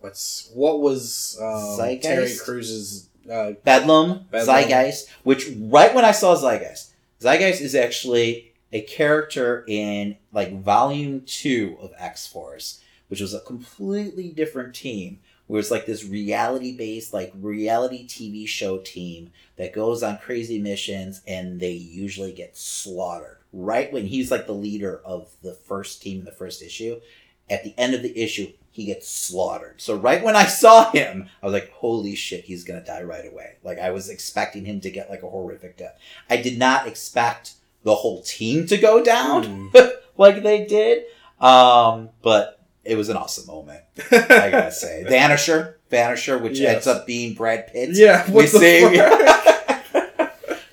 what's what was um, Terry Crews' uh, Bedlam, Bedlam Zeitgeist? Which right when I saw Zeitgeist, Zeitgeist is actually a character in like volume two of X-Force, which was a completely different team, where it's like this reality based, like reality T V show team that goes on crazy missions, and they usually get slaughtered. Right when he's like the leader of the first team in the first issue, at the end of the issue, he gets slaughtered. So right when I saw him, I was like, holy shit, he's going to die right away. Like I was expecting him to get like a horrific death. I did not expect the whole team to go down mm. like they did. Um, but it was an awesome moment, I gotta say. Vanisher, Vanisher, which yes. ends up being Brad Pitt. Yeah, we see.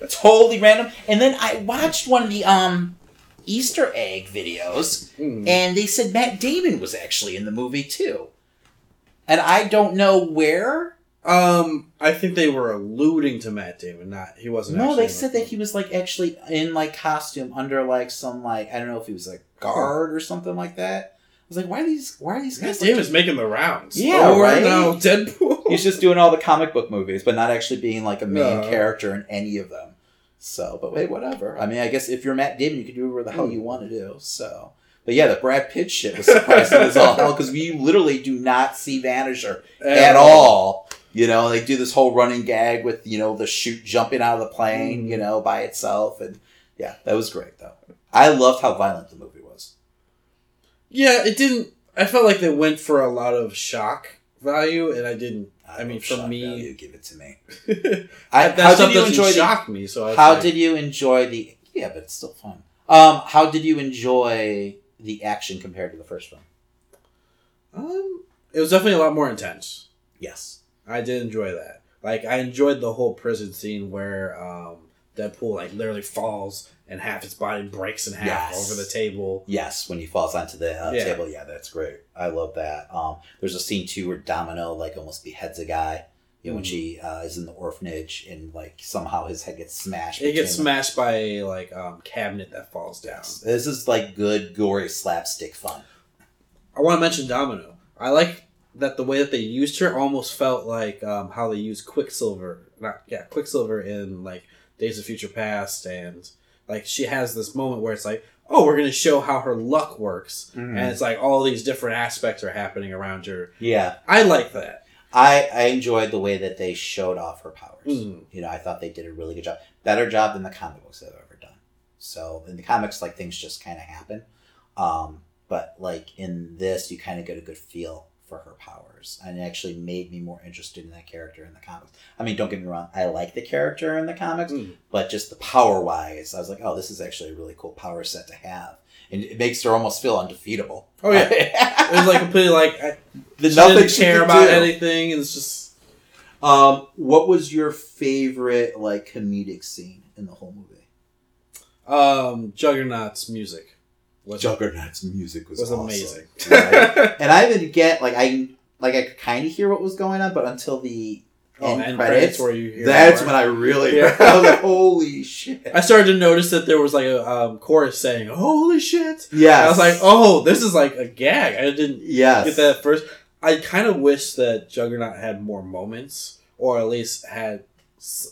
Totally random. And then I watched one of the um, Easter egg videos, mm. and they said Matt Damon was actually in the movie too. And I don't know where. Um, I think they were alluding to Matt Damon. Not he wasn't. No, actually they said him. that he was like actually in like costume under like some like I don't know if he was like guard or something like that. I was like, why are these? Why are these guys? Matt like, Damon's making the rounds. Yeah, oh, right. No, Deadpool. He's just doing all the comic book movies, but not actually being like a main no. character in any of them. So, but wait, whatever. I mean, I guess if you're Matt Damon, you can do whatever the hell you want to do. So. But yeah, the Brad Pitt shit was surprising as all because we literally do not see Vanisher at all. You know, they do this whole running gag with, you know, the chute jumping out of the plane, you know, by itself. And yeah, that was great, though. I loved how violent the movie was. Yeah, it didn't. I felt like they went for a lot of shock value, and I didn't. I, I mean, for me, value, give it to me. I, that how stuff did you enjoy shock the, me. So I how like, did you enjoy the? Yeah, but it's still fun. Um, how did you enjoy the action compared to the first one? Um, it was definitely a lot more intense. Yes. I did enjoy that. Like, I enjoyed the whole prison scene where um, Deadpool, like, literally falls and half his body breaks in half yes. over the table. Yes, when he falls onto the uh, yeah. table. Yeah, that's great. I love that. Um, there's a scene, too, where Domino, like, almost beheads a guy. You know, mm-hmm. when she uh, is in the orphanage and, like, somehow his head gets smashed. It gets them. smashed by a, like, um, cabinet that falls down. Yes. This is, like, good, gory, slapstick fun. I want to mention Domino. I like that the way that they used her almost felt like um, how they used Quicksilver, not yeah, Quicksilver in like Days of Future Past, and like she has this moment where it's like, oh, we're gonna show how her luck works, mm-hmm. and it's like all these different aspects are happening around her. Yeah, I like that. I I enjoyed the way that they showed off her powers. Mm-hmm. You know, I thought they did a really good job, better job than the comic books they've ever done. So in the comics, like things just kind of happen, um, but like in this, you kind of get a good feel for her powers, and it actually made me more interested in that character in the comics. I mean, don't get me wrong, I like the character in the comics, mm. but just the power wise, I was like, oh, this is actually a really cool power set to have, and it makes her almost feel undefeatable. Oh yeah, it was like completely like I, the she nothing didn't she care about do. anything. And it's just, um, what was your favorite like comedic scene in the whole movie? Um, Juggernaut's music. Was Juggernaut's music was, was awesome, amazing, right? And I didn't get like I like I could kind of hear what was going on, but until the oh, end, end credits, credits where you hear that's when I really yeah. I was like, holy shit! I started to notice that there was like a um, chorus saying "holy shit." Yeah, I was like, oh, this is like a gag. I didn't yes. get that at first. I kind of wish that Juggernaut had more moments, or at least had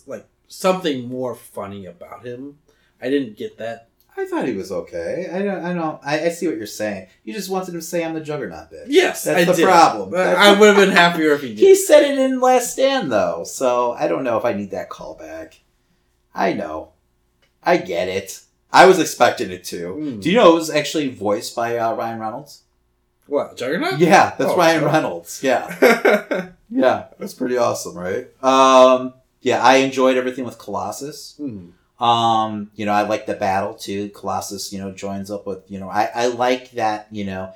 like something more funny about him. I didn't get that. I thought he was okay. I don't. I don't. I, I see what you're saying. You just wanted him to say, "I'm the Juggernaut, bitch." Yes, that's I the did. problem. That's I would have been happier if he did. He said it in Last Stand, though, so I don't know if I need that callback. I know. I get it. I was expecting it too. Mm. Do you know it was actually voiced by uh, Ryan Reynolds? What, Juggernaut? Yeah, that's oh, Ryan God. Reynolds. Yeah, yeah, that's pretty awesome, right? Um, yeah, I enjoyed everything with Colossus. Mm. Um, you know, I like the battle too. Colossus, you know, joins up with, you know, I, I like that, you know,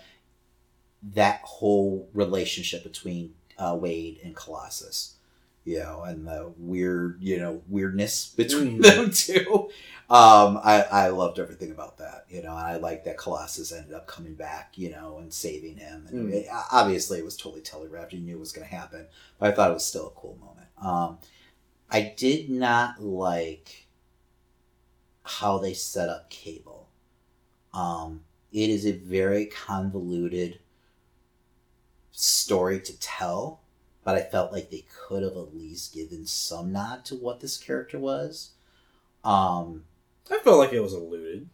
that whole relationship between, uh, Wade and Colossus, you know, and the weird, you know, weirdness between them two. Um, I, I loved everything about that, you know, and I like that Colossus ended up coming back, you know, and saving him. And mm. it, obviously it was totally telegraphed. You knew it was going to happen, but I thought it was still a cool moment. Um, I did not like how they set up Cable. Um, it is a very convoluted story to tell, but I felt like they could have at least given some nod to what this character was. Um, I felt like it was alluded.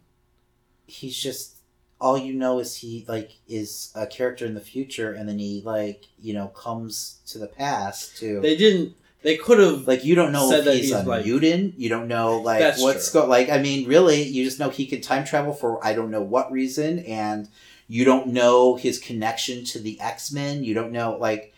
He's just, all you know is he, like, is a character in the future, and then he, like, you know, comes to the past to... They didn't... They could have, like, you don't know if he's, he's a like, mutant. You don't know, like, what's going... Like, I mean, really, you just know he can time travel for I don't know what reason, and you don't know his connection to the X-Men. You don't know, like...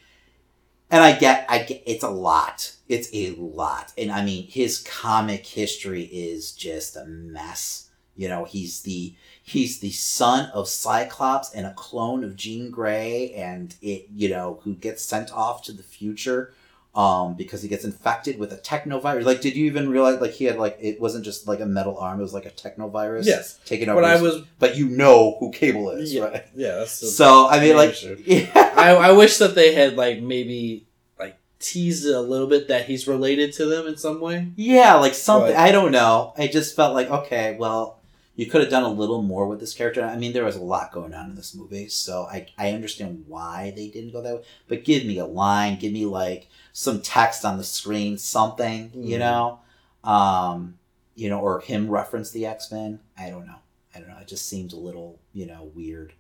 And I get... I get, it's a lot. It's a lot. And, I mean, his comic history is just a mess. You know, he's the... He's the son of Cyclops and a clone of Jean Grey, and, it you know, who gets sent off to the future... Um, because he gets infected with a technovirus. Like, did you even realize, like, he had, like, it wasn't just, like, a metal arm. It was, like, a technovirus. Yes. Taken over. But I was... But you know who Cable is, yeah, right? Yeah. That's so, I mean, like... Yeah. I, I wish that they had, like, maybe, like, teased it a little bit that he's related to them in some way. Yeah, like, something. But, I don't know. I just felt like, okay, well, you could have done a little more with this character. I mean, there was a lot going on in this movie, so I, I understand why they didn't go that way. But give me a line. Give me, like... some text on the screen, something, you know, um, you know, or him reference the X-Men. I don't know. I don't know. It just seemed a little, you know, weird.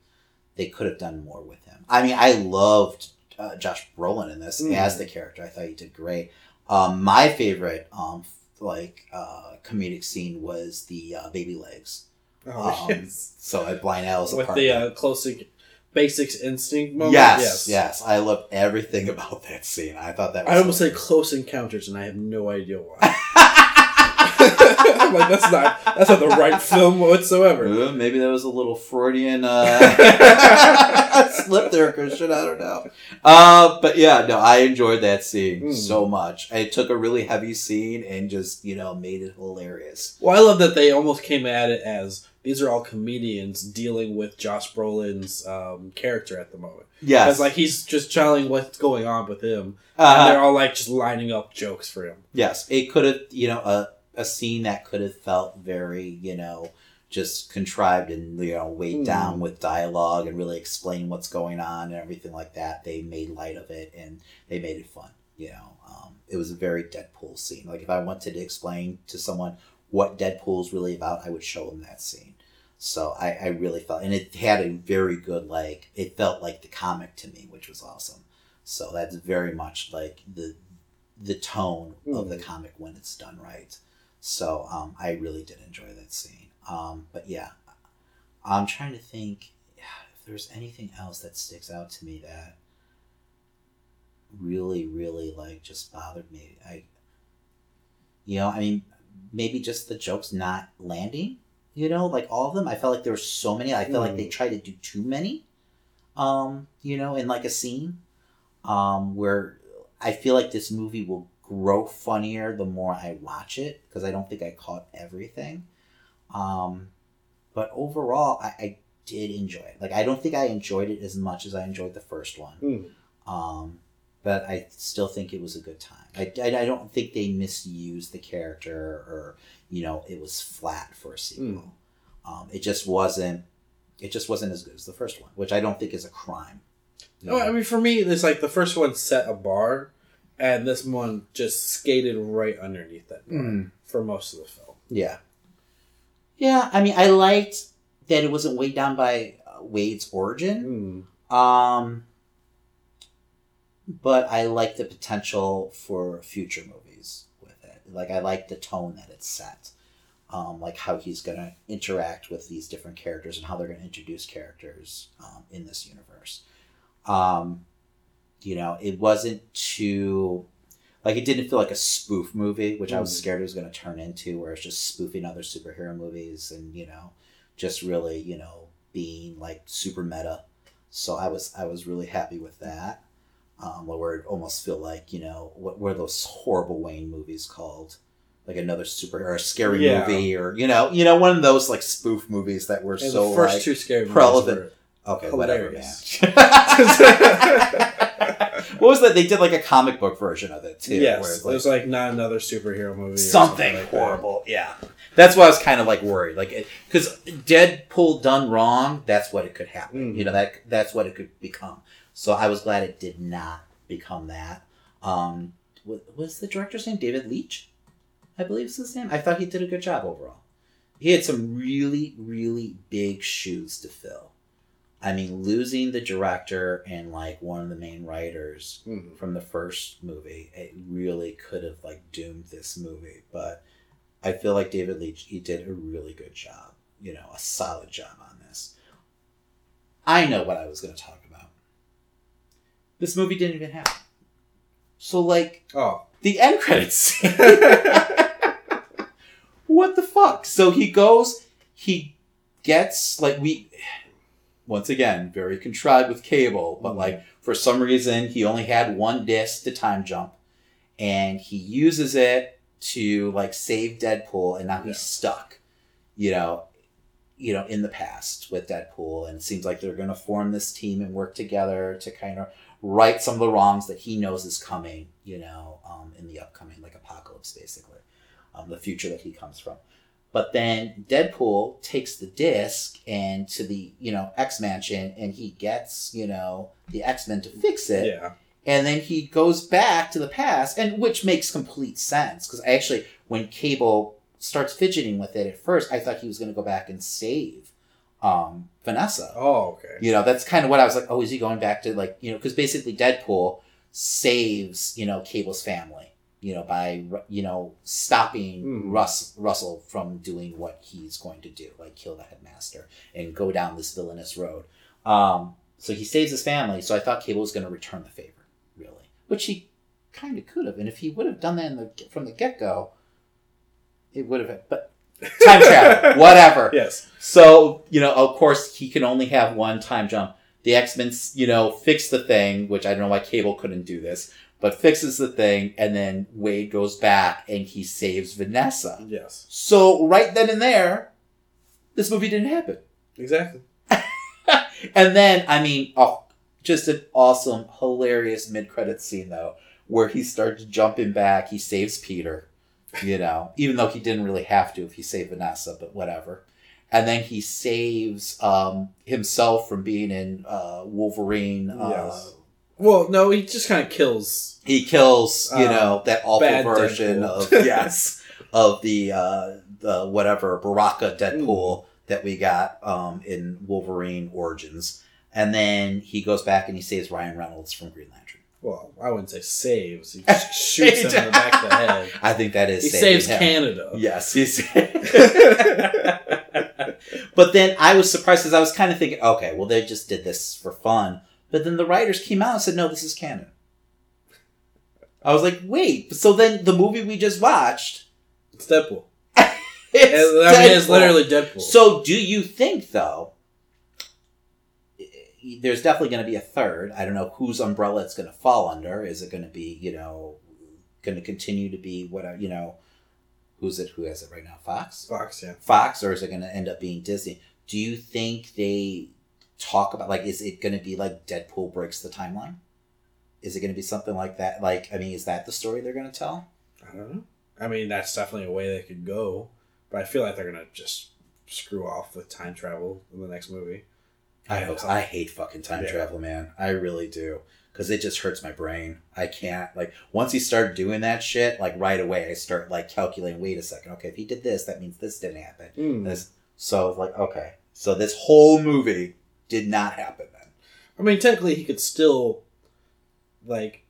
They could have done more with him. I mean, I loved uh, Josh Brolin in this mm. as the character. I thought he did great. Um, my favorite, um, like, uh, comedic scene was the uh, baby legs. Oh, um, yes. So at Blind Al's apartment. With the uh, close Basics Instinct moment? Yes, yes, yes. I loved everything about that scene. I thought that was... I almost hilarious. Said Close Encounters, and I have no idea why. I'm like, that's not, that's not the right film whatsoever. Ooh, maybe that was a little Freudian uh, slip there, Christian. I don't know. Uh, but yeah, no, I enjoyed that scene mm. so much. It took a really heavy scene and just, you know, made it hilarious. Well, I love that they almost came at it as... These are all comedians dealing with Josh Brolin's um, character at the moment. Yeah, because like he's just telling what's going on with him, uh-huh. and they're all like just lining up jokes for him. Yes, it could have, you know, a a scene that could have felt very, you know, just contrived and, you know, weighed mm. down with dialogue and really explain what's going on and everything like that. They made light of it and they made it fun. You know, um, it was a very Deadpool scene. Like if I wanted to explain to someone what Deadpool's really about, I would show them that scene. So I, I really felt, and it had a very good, like, it felt like the comic to me, which was awesome. So that's very much like the the tone mm. of the comic when it's done right. So um, I really did enjoy that scene. Um, but yeah, I'm trying to think if there's anything else that sticks out to me that really, really, like, just bothered me. I, you know, I mean, maybe just the jokes not landing. You know, like all of them, I felt like there were so many. I felt mm. like they tried to do too many, um, you know, in like a scene um, where I feel like this movie will grow funnier the more I watch it because I don't think I caught everything. Um, but overall, I, I did enjoy it. Like, I don't think I enjoyed it as much as I enjoyed the first one. Mm. Um, but I still think it was a good time. I, I, I don't think they misused the character or... You know, it was flat for a sequel. Mm. Um, it just wasn't. It just wasn't as good as the first one, which I don't think is a crime. No, I mean for me, it's like the first one set a bar, and this one just skated right underneath that bar mm. for most of the film. Yeah. Yeah, I mean, I liked that it wasn't weighed down by Wade's origin. Mm. Um, but I like the potential for future movies with it. Like, I like the tone that it's set. Um, like, how he's going to interact with these different characters and how they're going to introduce characters um, in this universe. Um, you know, it wasn't too... Like, it didn't feel like a spoof movie, which mm. I was scared it was going to turn into, where it's just spoofing other superhero movies and, you know, just really, you know, being, like, super meta. So I was I was really happy with that. Um, where it almost feel like, you know, what were those horrible Wayne movies called? Like another superhero, or a scary yeah. movie, or, you know, you know, one of those, like, spoof movies that were and so, the first like, two scary relevant. Movies were okay, hilarious. Whatever, man. What was that? They did like a comic book version of it too. Yes, where it, was like, it was like not another superhero movie. Or something, something like horrible. That. Yeah, that's why I was kind of like worried, like because Deadpool done wrong, that's what it could happen. Mm. You know that that's what it could become. So I was glad it did not become that. Um, was the director's name David Leitch? I believe is his name. I thought he did a good job overall. He had some really, really big shoes to fill. I mean, losing the director and, like, one of the main writers mm-hmm. from the first movie, it really could have, like, doomed this movie. But I feel like David Leitch, he did a really good job. You know, a solid job on this. I know what I was going to talk about. This movie didn't even happen. So, like, oh, the end credits scene. What the fuck? So he goes, he gets, like, we... Once again, very contrived with Cable, but like for some reason he only had one disc to time jump, and he uses it to like save Deadpool, and now he's yeah. stuck, you know, you know, in the past with Deadpool, and it seems like they're going to form this team and work together to kind of right some of the wrongs that he knows is coming, you know, um, in the upcoming like apocalypse, basically, um, the future that he comes from. But then Deadpool takes the disc and to the, you know, X-Mansion, and he gets, you know, the X-Men to fix it. Yeah. And then he goes back to the past, and which makes complete sense. Because actually, when Cable starts fidgeting with it at first, I thought he was going to go back and save um, Vanessa. Oh, okay. You know, that's kind of what I was like, oh, is he going back to, like, you know, because basically Deadpool saves, you know, Cable's family. You know, by, you know, stopping mm. Russ, Russell from doing what he's going to do, like kill the headmaster and go down this villainous road. Um, so he saves his family. So I thought Cable was going to return the favor, really, which he kind of could have. And if he would have done that in the, from the get-go, it would have, but time travel, whatever. Yes. So, you know, of course, he can only have one time jump. The X-Men, you know, fix the thing, which I don't know why Cable couldn't do this. But fixes the thing, and then Wade goes back, and he saves Vanessa. Yes. So, right then and there, this movie didn't happen. Exactly. And then, I mean, oh, just an awesome, hilarious mid-credits scene, though, where he starts jumping back. He saves Peter, you know, even though he didn't really have to if he saved Vanessa, but whatever. And then he saves um, himself from being in uh, Wolverine. Uh, yes. Well, no, he just kind of kills. He kills, you know, um, that awful version Deadpool. of yes of the uh, the whatever Baraka Deadpool mm. that we got um, in Wolverine Origins, and then he goes back and he saves Ryan Reynolds from Green Lantern. Well, I wouldn't say saves. He just shoots him in the back of the head. I think that is. He saves him. Canada. Yes, he But then I was surprised because I was kind of thinking, okay, well they just did this for fun. But then the writers came out and said, no, this is canon. I was like, wait. So then the movie we just watched. It's Deadpool. it's I mean, Deadpool. It's literally Deadpool. So do you think, though, there's definitely going to be a third. I don't know whose umbrella it's going to fall under. Is it going to be, you know, going to continue to be whatever, you know, who's it? Who has it right now? Fox? Fox, yeah. Fox, or is it going to end up being Disney? Do you think they... talk about, like, is it going to be like Deadpool breaks the timeline? Is it going to be something like that? Like, I mean, is that the story they're going to tell? I don't know. I mean, that's definitely a way they could go, but I feel like they're going to just screw off with time travel in the next movie. I hope so. I hate fucking time yeah. travel, man. I really do. Because it just hurts my brain. I can't. Like, once you start doing that shit, like, right away, I start, like, calculating, wait a second. Okay, if he did this, that means this didn't happen. Mm. This, so, like, okay. So this whole movie did not happen then. I mean, technically, he could still, like,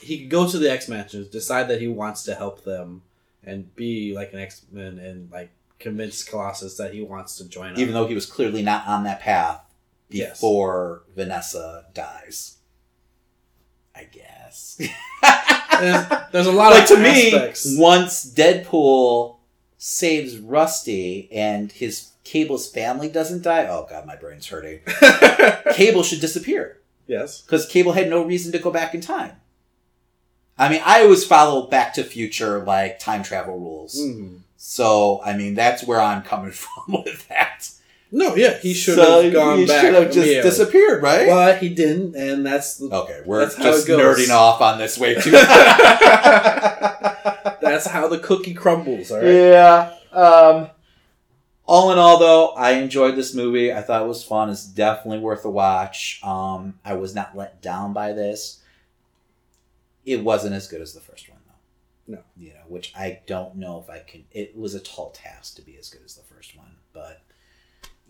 he could go to the X matches, decide that he wants to help them, and be, like, an X-Men and, like, convince Colossus that he wants to join them. Even though he was clearly not on that path before yes. Vanessa dies. I guess. there's, there's a lot like, of to aspects. Me, once Deadpool saves Rusty and his Cable's family doesn't die, oh god, my brain's hurting. Cable should disappear. Yes. Because Cable had no reason to go back in time. I mean, I always follow Back to Future, like, time travel rules. Mm-hmm. So, I mean, that's where I'm coming from with that. No, yeah, he should so have gone he back. He should have just disappeared, right? But he didn't, and that's the, okay. We're that's just nerding off on this way too. That's how the cookie crumbles. All right. Yeah. Um, all in all, though, I enjoyed this movie. I thought it was fun. It's definitely worth a watch. Um, I was not let down by this. It wasn't as good as the first one, though. No, you know, which I don't know if I can. It was a tall task to be as good as the first one, but.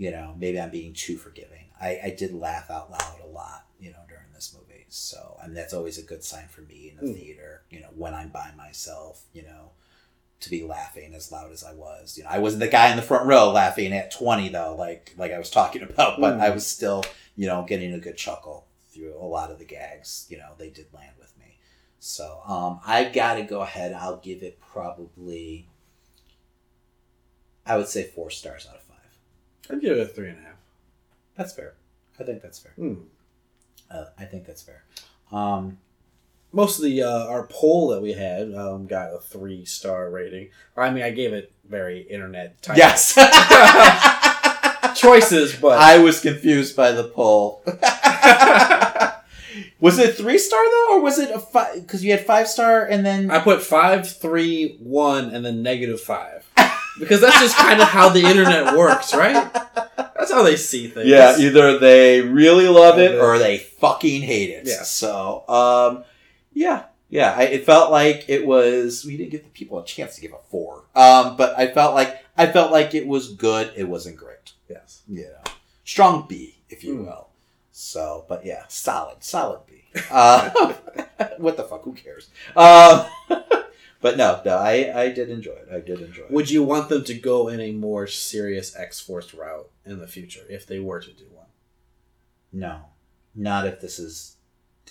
You know, maybe I'm being too forgiving. I, I did laugh out loud a lot, you know, during this movie. So, I mean, that's always a good sign for me in a mm. theater, you know, when I'm by myself, you know, to be laughing as loud as I was. You know, I wasn't the guy in the front row laughing at twenty, though, like like I was talking about. But mm. I was still, you know, getting a good chuckle through a lot of the gags. You know, they did land with me. So, um, I've got to go ahead. I'll give it probably, I would say four stars out of five. I'd give it a three and a half. That's fair. I think that's fair. Mm. Uh, I think that's fair. Um, Most of the, uh, our poll that we had um, got a three-star rating. I mean, I gave it very internet type. Yes! Choices, but... I was confused by the poll. Was it three-star, though, or was it a five? Because you had five-star and then... I put five, three, one, and then negative five. Because that's just kind of how the internet works, right? That's how they see things. Yeah, either they really love it or they fucking hate it. Yeah. So, um, yeah. Yeah, I, it felt like it was... We didn't give the people a chance to give a four. Um, but I felt like I felt like it was good. It wasn't great. Yes. You know, strong B, if you mm. will. So, but yeah, solid. Solid B. Uh, what the fuck? Who cares? Um But no, no, I, I did enjoy it. I did enjoy it. Would you want them to go in a more serious X-Force route in the future if they were to do one? No. Not if this is...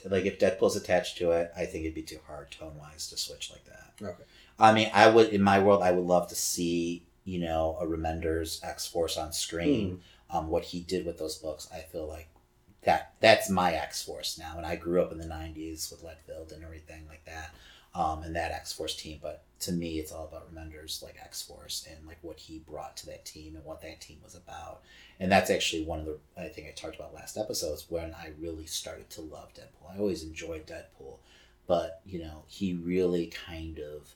Like, if Deadpool's attached to it, I think it'd be too hard tone-wise to switch like that. Okay. I mean, I would... In my world, I would love to see, you know, a Remender's X-Force on screen. Mm. Um, what he did with those books, I feel like that that's my X-Force now. And I grew up in the nineties with Leadfield and everything like that. Um, and that X-Force team, but to me, it's all about Remender's like X-Force and like what he brought to that team and what that team was about. And that's actually one of the, I think I talked about last episodes when I really started to love Deadpool. I always enjoyed Deadpool, but you know, he really kind of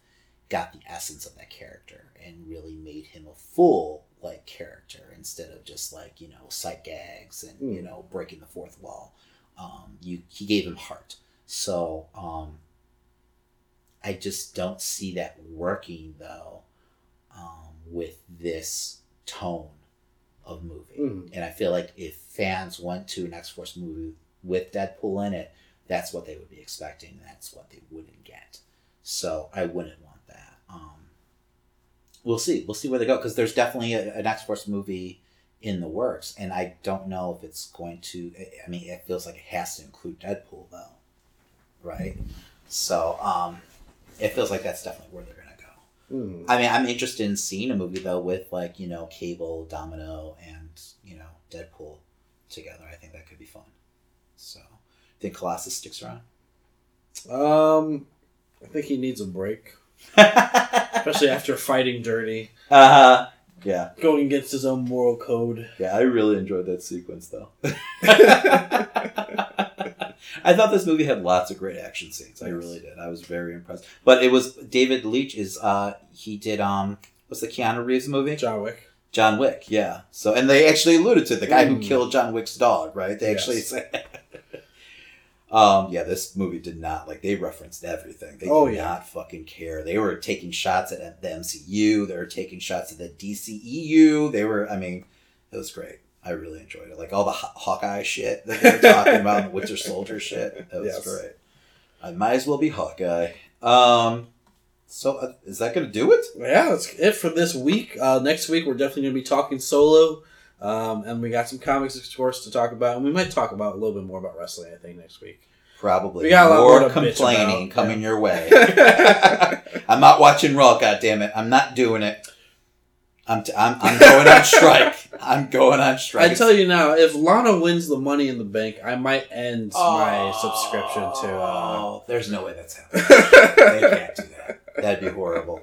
got the essence of that character and really made him a full like character instead of just like, you know, sight gags and, mm. you know, breaking the fourth wall. Um, you, he gave him heart. So, um, I just don't see that working, though, um, with this tone of movie. Mm. And I feel like if fans went to an X-Force movie with Deadpool in it, that's what they would be expecting. That's what they wouldn't get. So I wouldn't want that. Um, we'll see. We'll see where they go. Because there's definitely a, an X-Force movie in the works. And I don't know if it's going to... I mean, it feels like it has to include Deadpool, though. Right? So... Um, it feels like that's definitely where they're going to go. Mm. I mean, I'm interested in seeing a movie, though, with, like, you know, Cable, Domino, and, you know, Deadpool together. I think that could be fun. So, I think Colossus sticks around? Um, I think he needs a break. Especially after fighting Dirty. Uh-huh. Yeah. Going against his own moral code. Yeah, I really enjoyed that sequence, though. I thought this movie had lots of great action scenes. I really did. I was very impressed. But it was David Leitch is uh he did um what's the Keanu Reeves movie? John Wick. John Wick, yeah. So, and they actually alluded to the guy mm. who killed John Wick's dog, right? They yes. actually said... Um, yeah, this movie did not, like, they referenced everything. They oh, did yeah. not fucking care. They were taking shots at the M C U. They were taking shots at the D C E U. They were, I mean, it was great. I really enjoyed it. Like, all the Haw- Hawkeye shit that they were talking about, the Winter Soldier shit. It was yes. great. I might as well be Hawkeye. Um, so, uh, is that going to do it? Yeah, that's it for this week. Uh, next week, we're definitely going to be talking Solo. Um, and we got some comics, of course, to talk about. And we might talk about a little bit more about wrestling, I think, next week. Probably. We got more, more complaining about, coming yeah. your way. I'm not watching Raw, goddammit. I'm not doing it. I'm, t- I'm, I'm going on strike. I'm going on strike. I tell you now, if Lana wins the Money in the Bank, I might end oh, my subscription to... Uh, there's no way that's happening. They can't do that. That'd be horrible.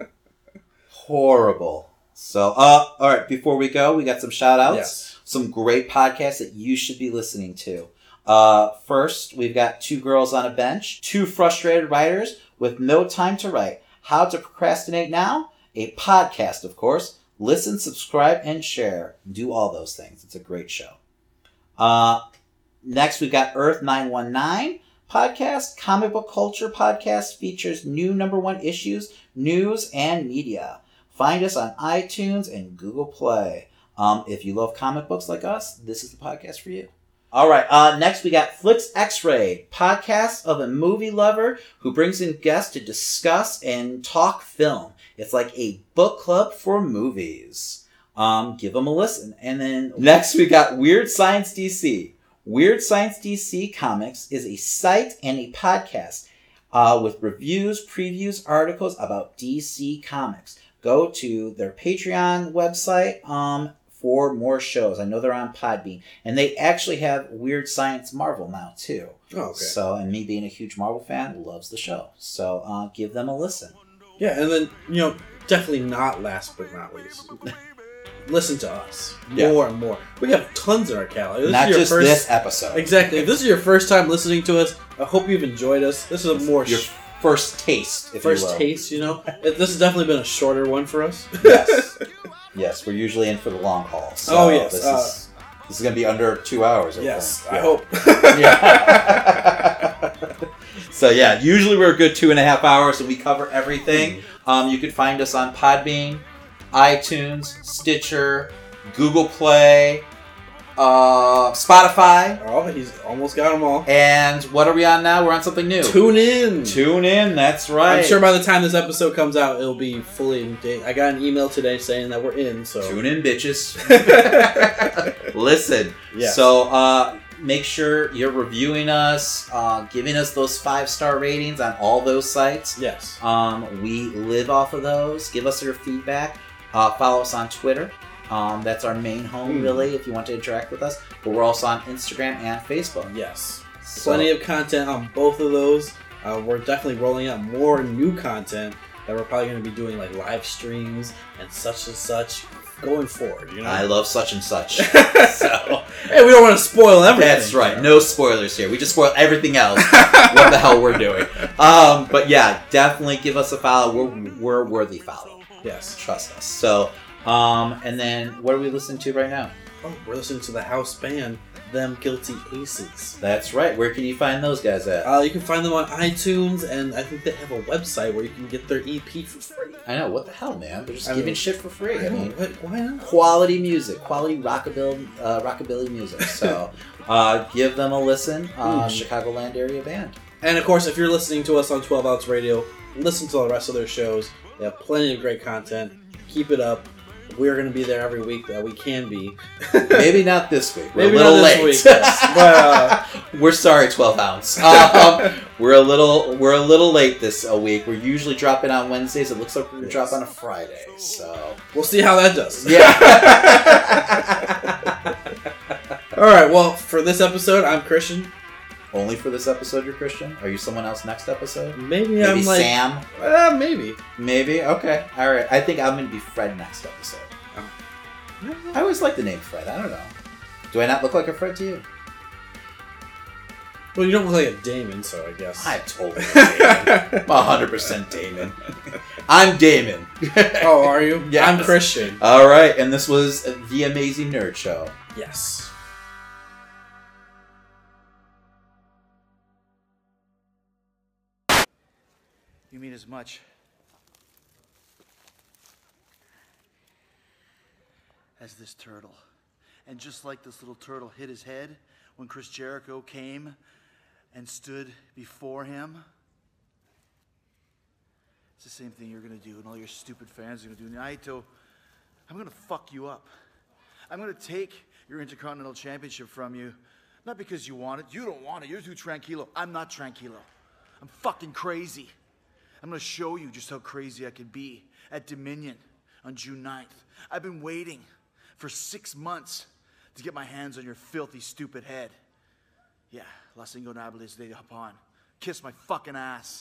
Horrible. So, uh, all right, before we go, we got some shout-outs. Yes. Some great podcasts that you should be listening to. Uh, first, we've got Two Girls on a Bench, Two Frustrated Writers with No Time to Write, How to Procrastinate Now, a podcast, of course. Listen, subscribe, and share. Do all those things. It's a great show. Uh, next, we've got Earth nine one nine podcast, comic book culture podcast, features new number one issues, news, and media. Find us on iTunes and Google Play. Um, if you love comic books like us, this is the podcast for you. All right. Uh, next, we got Flicks X-Ray, podcast of a movie lover who brings in guests to discuss and talk film. It's like a book club for movies. Um, give them a listen. And then next, we got Weird Science D C. Weird Science D C Comics is a site and a podcast uh, with reviews, previews, articles about D C Comics. Go to their Patreon website um, for more shows. I know they're on Podbean. And they actually have Weird Science Marvel now, too. Oh, okay. So, and me being a huge Marvel fan, loves the show. So, uh, give them a listen. Yeah, and then, you know, definitely not last but not least. Listen to us yeah. more and more. We have tons in our calendar. Not just first... this episode. Exactly. If this is your first time listening to us, I hope you've enjoyed us. This is a more... Your... Sh- First taste, if First you will. taste, you know? This has definitely been a shorter one for us. Yes. Yes, we're usually in for the long haul. So oh, yes. This uh, is, this is going to be under two hours. Yes, yeah. I hope. Yeah. So, yeah, usually we're a good two and a half hours, and we cover everything. Mm-hmm. Um, you can find us on Podbean, iTunes, Stitcher, Google Play, Uh, Spotify. Oh, he's almost got them all. And what are we on now? We're on something new. Tune in. Tune in. That's right. I'm sure by the time this episode comes out, it'll be fully in date. I got an email today saying that we're in. So tune in, bitches. Listen. Yes. So uh, make sure you're reviewing us, uh, giving us those five star ratings on all those sites. Yes. Um, we live off of those. Give us your feedback. Uh, follow us on Twitter. Um, that's our main home, really, if you want to interact with us. But we're also on Instagram and Facebook. Yes. So. Plenty of content on both of those. Uh, we're definitely rolling out more new content that we're probably going to be doing, like live streams and such and such going forward. You know, I love such and such. So, hey, we don't want to spoil everything. That's right. Here. No spoilers here. We just spoil everything else. What the hell we're doing. Um, but yeah, definitely give us a follow. We're, we're worthy follow. Yes. Trust us. So... Um, and then what are we listening to right now? Oh, we're listening to the house band, Them Guilty Aces. That's right. Where can you find those guys at? Uh, you can find them on iTunes, and I think they have a website where you can get their E P for free. I know. What the hell, man? They're just I giving mean, shit for free. I, I mean, what, why not? Quality music, quality rockabilly, uh, rockabilly music. So, uh, give them a listen. Um, Chicagoland area band. And of course, if you're listening to us on twelve Ounce Radio, listen to the rest of their shows. They have plenty of great content. Keep it up. We're going to be there every week that we can be. Maybe not this week. We're Maybe a little late. Week, yes. But, uh, we're sorry, twelve Ounce. Um, we're a little we're a little late this a week. We're usually dropping on Wednesdays. It looks like we're going to drop on a Friday. So we'll see how that does. Yeah. All right. Well, for this episode, I'm Christian. Only for this episode, you're Christian? Are you someone else next episode? Maybe, maybe I'm like... Sam? Uh, maybe. Maybe? Okay. All right. I think I'm going to be Fred next episode. Oh. I always like the name Fred. I don't know. Do I not look like a Fred to you? Well, you don't look like a Damon, so I guess. I'm totally Damon. I'm one hundred percent Damon. I'm Damon. Oh, are you? Yeah. I'm Christian. All right, and this was The Amazing Nerd Show. Yes. You mean as much as this turtle. And just like this little turtle hit his head when Chris Jericho came and stood before him, it's the same thing you're going to do and all your stupid fans are going to do. Naito, I'm going to fuck you up. I'm going to take your Intercontinental Championship from you, not because you want it. You don't want it. You're too tranquilo. I'm not tranquilo. I'm fucking crazy. I'm going to show you just how crazy I could be at Dominion on June ninth. I've been waiting for six months to get my hands on your filthy, stupid head. Yeah, Los Ingobernables de Japón. Kiss my fucking ass.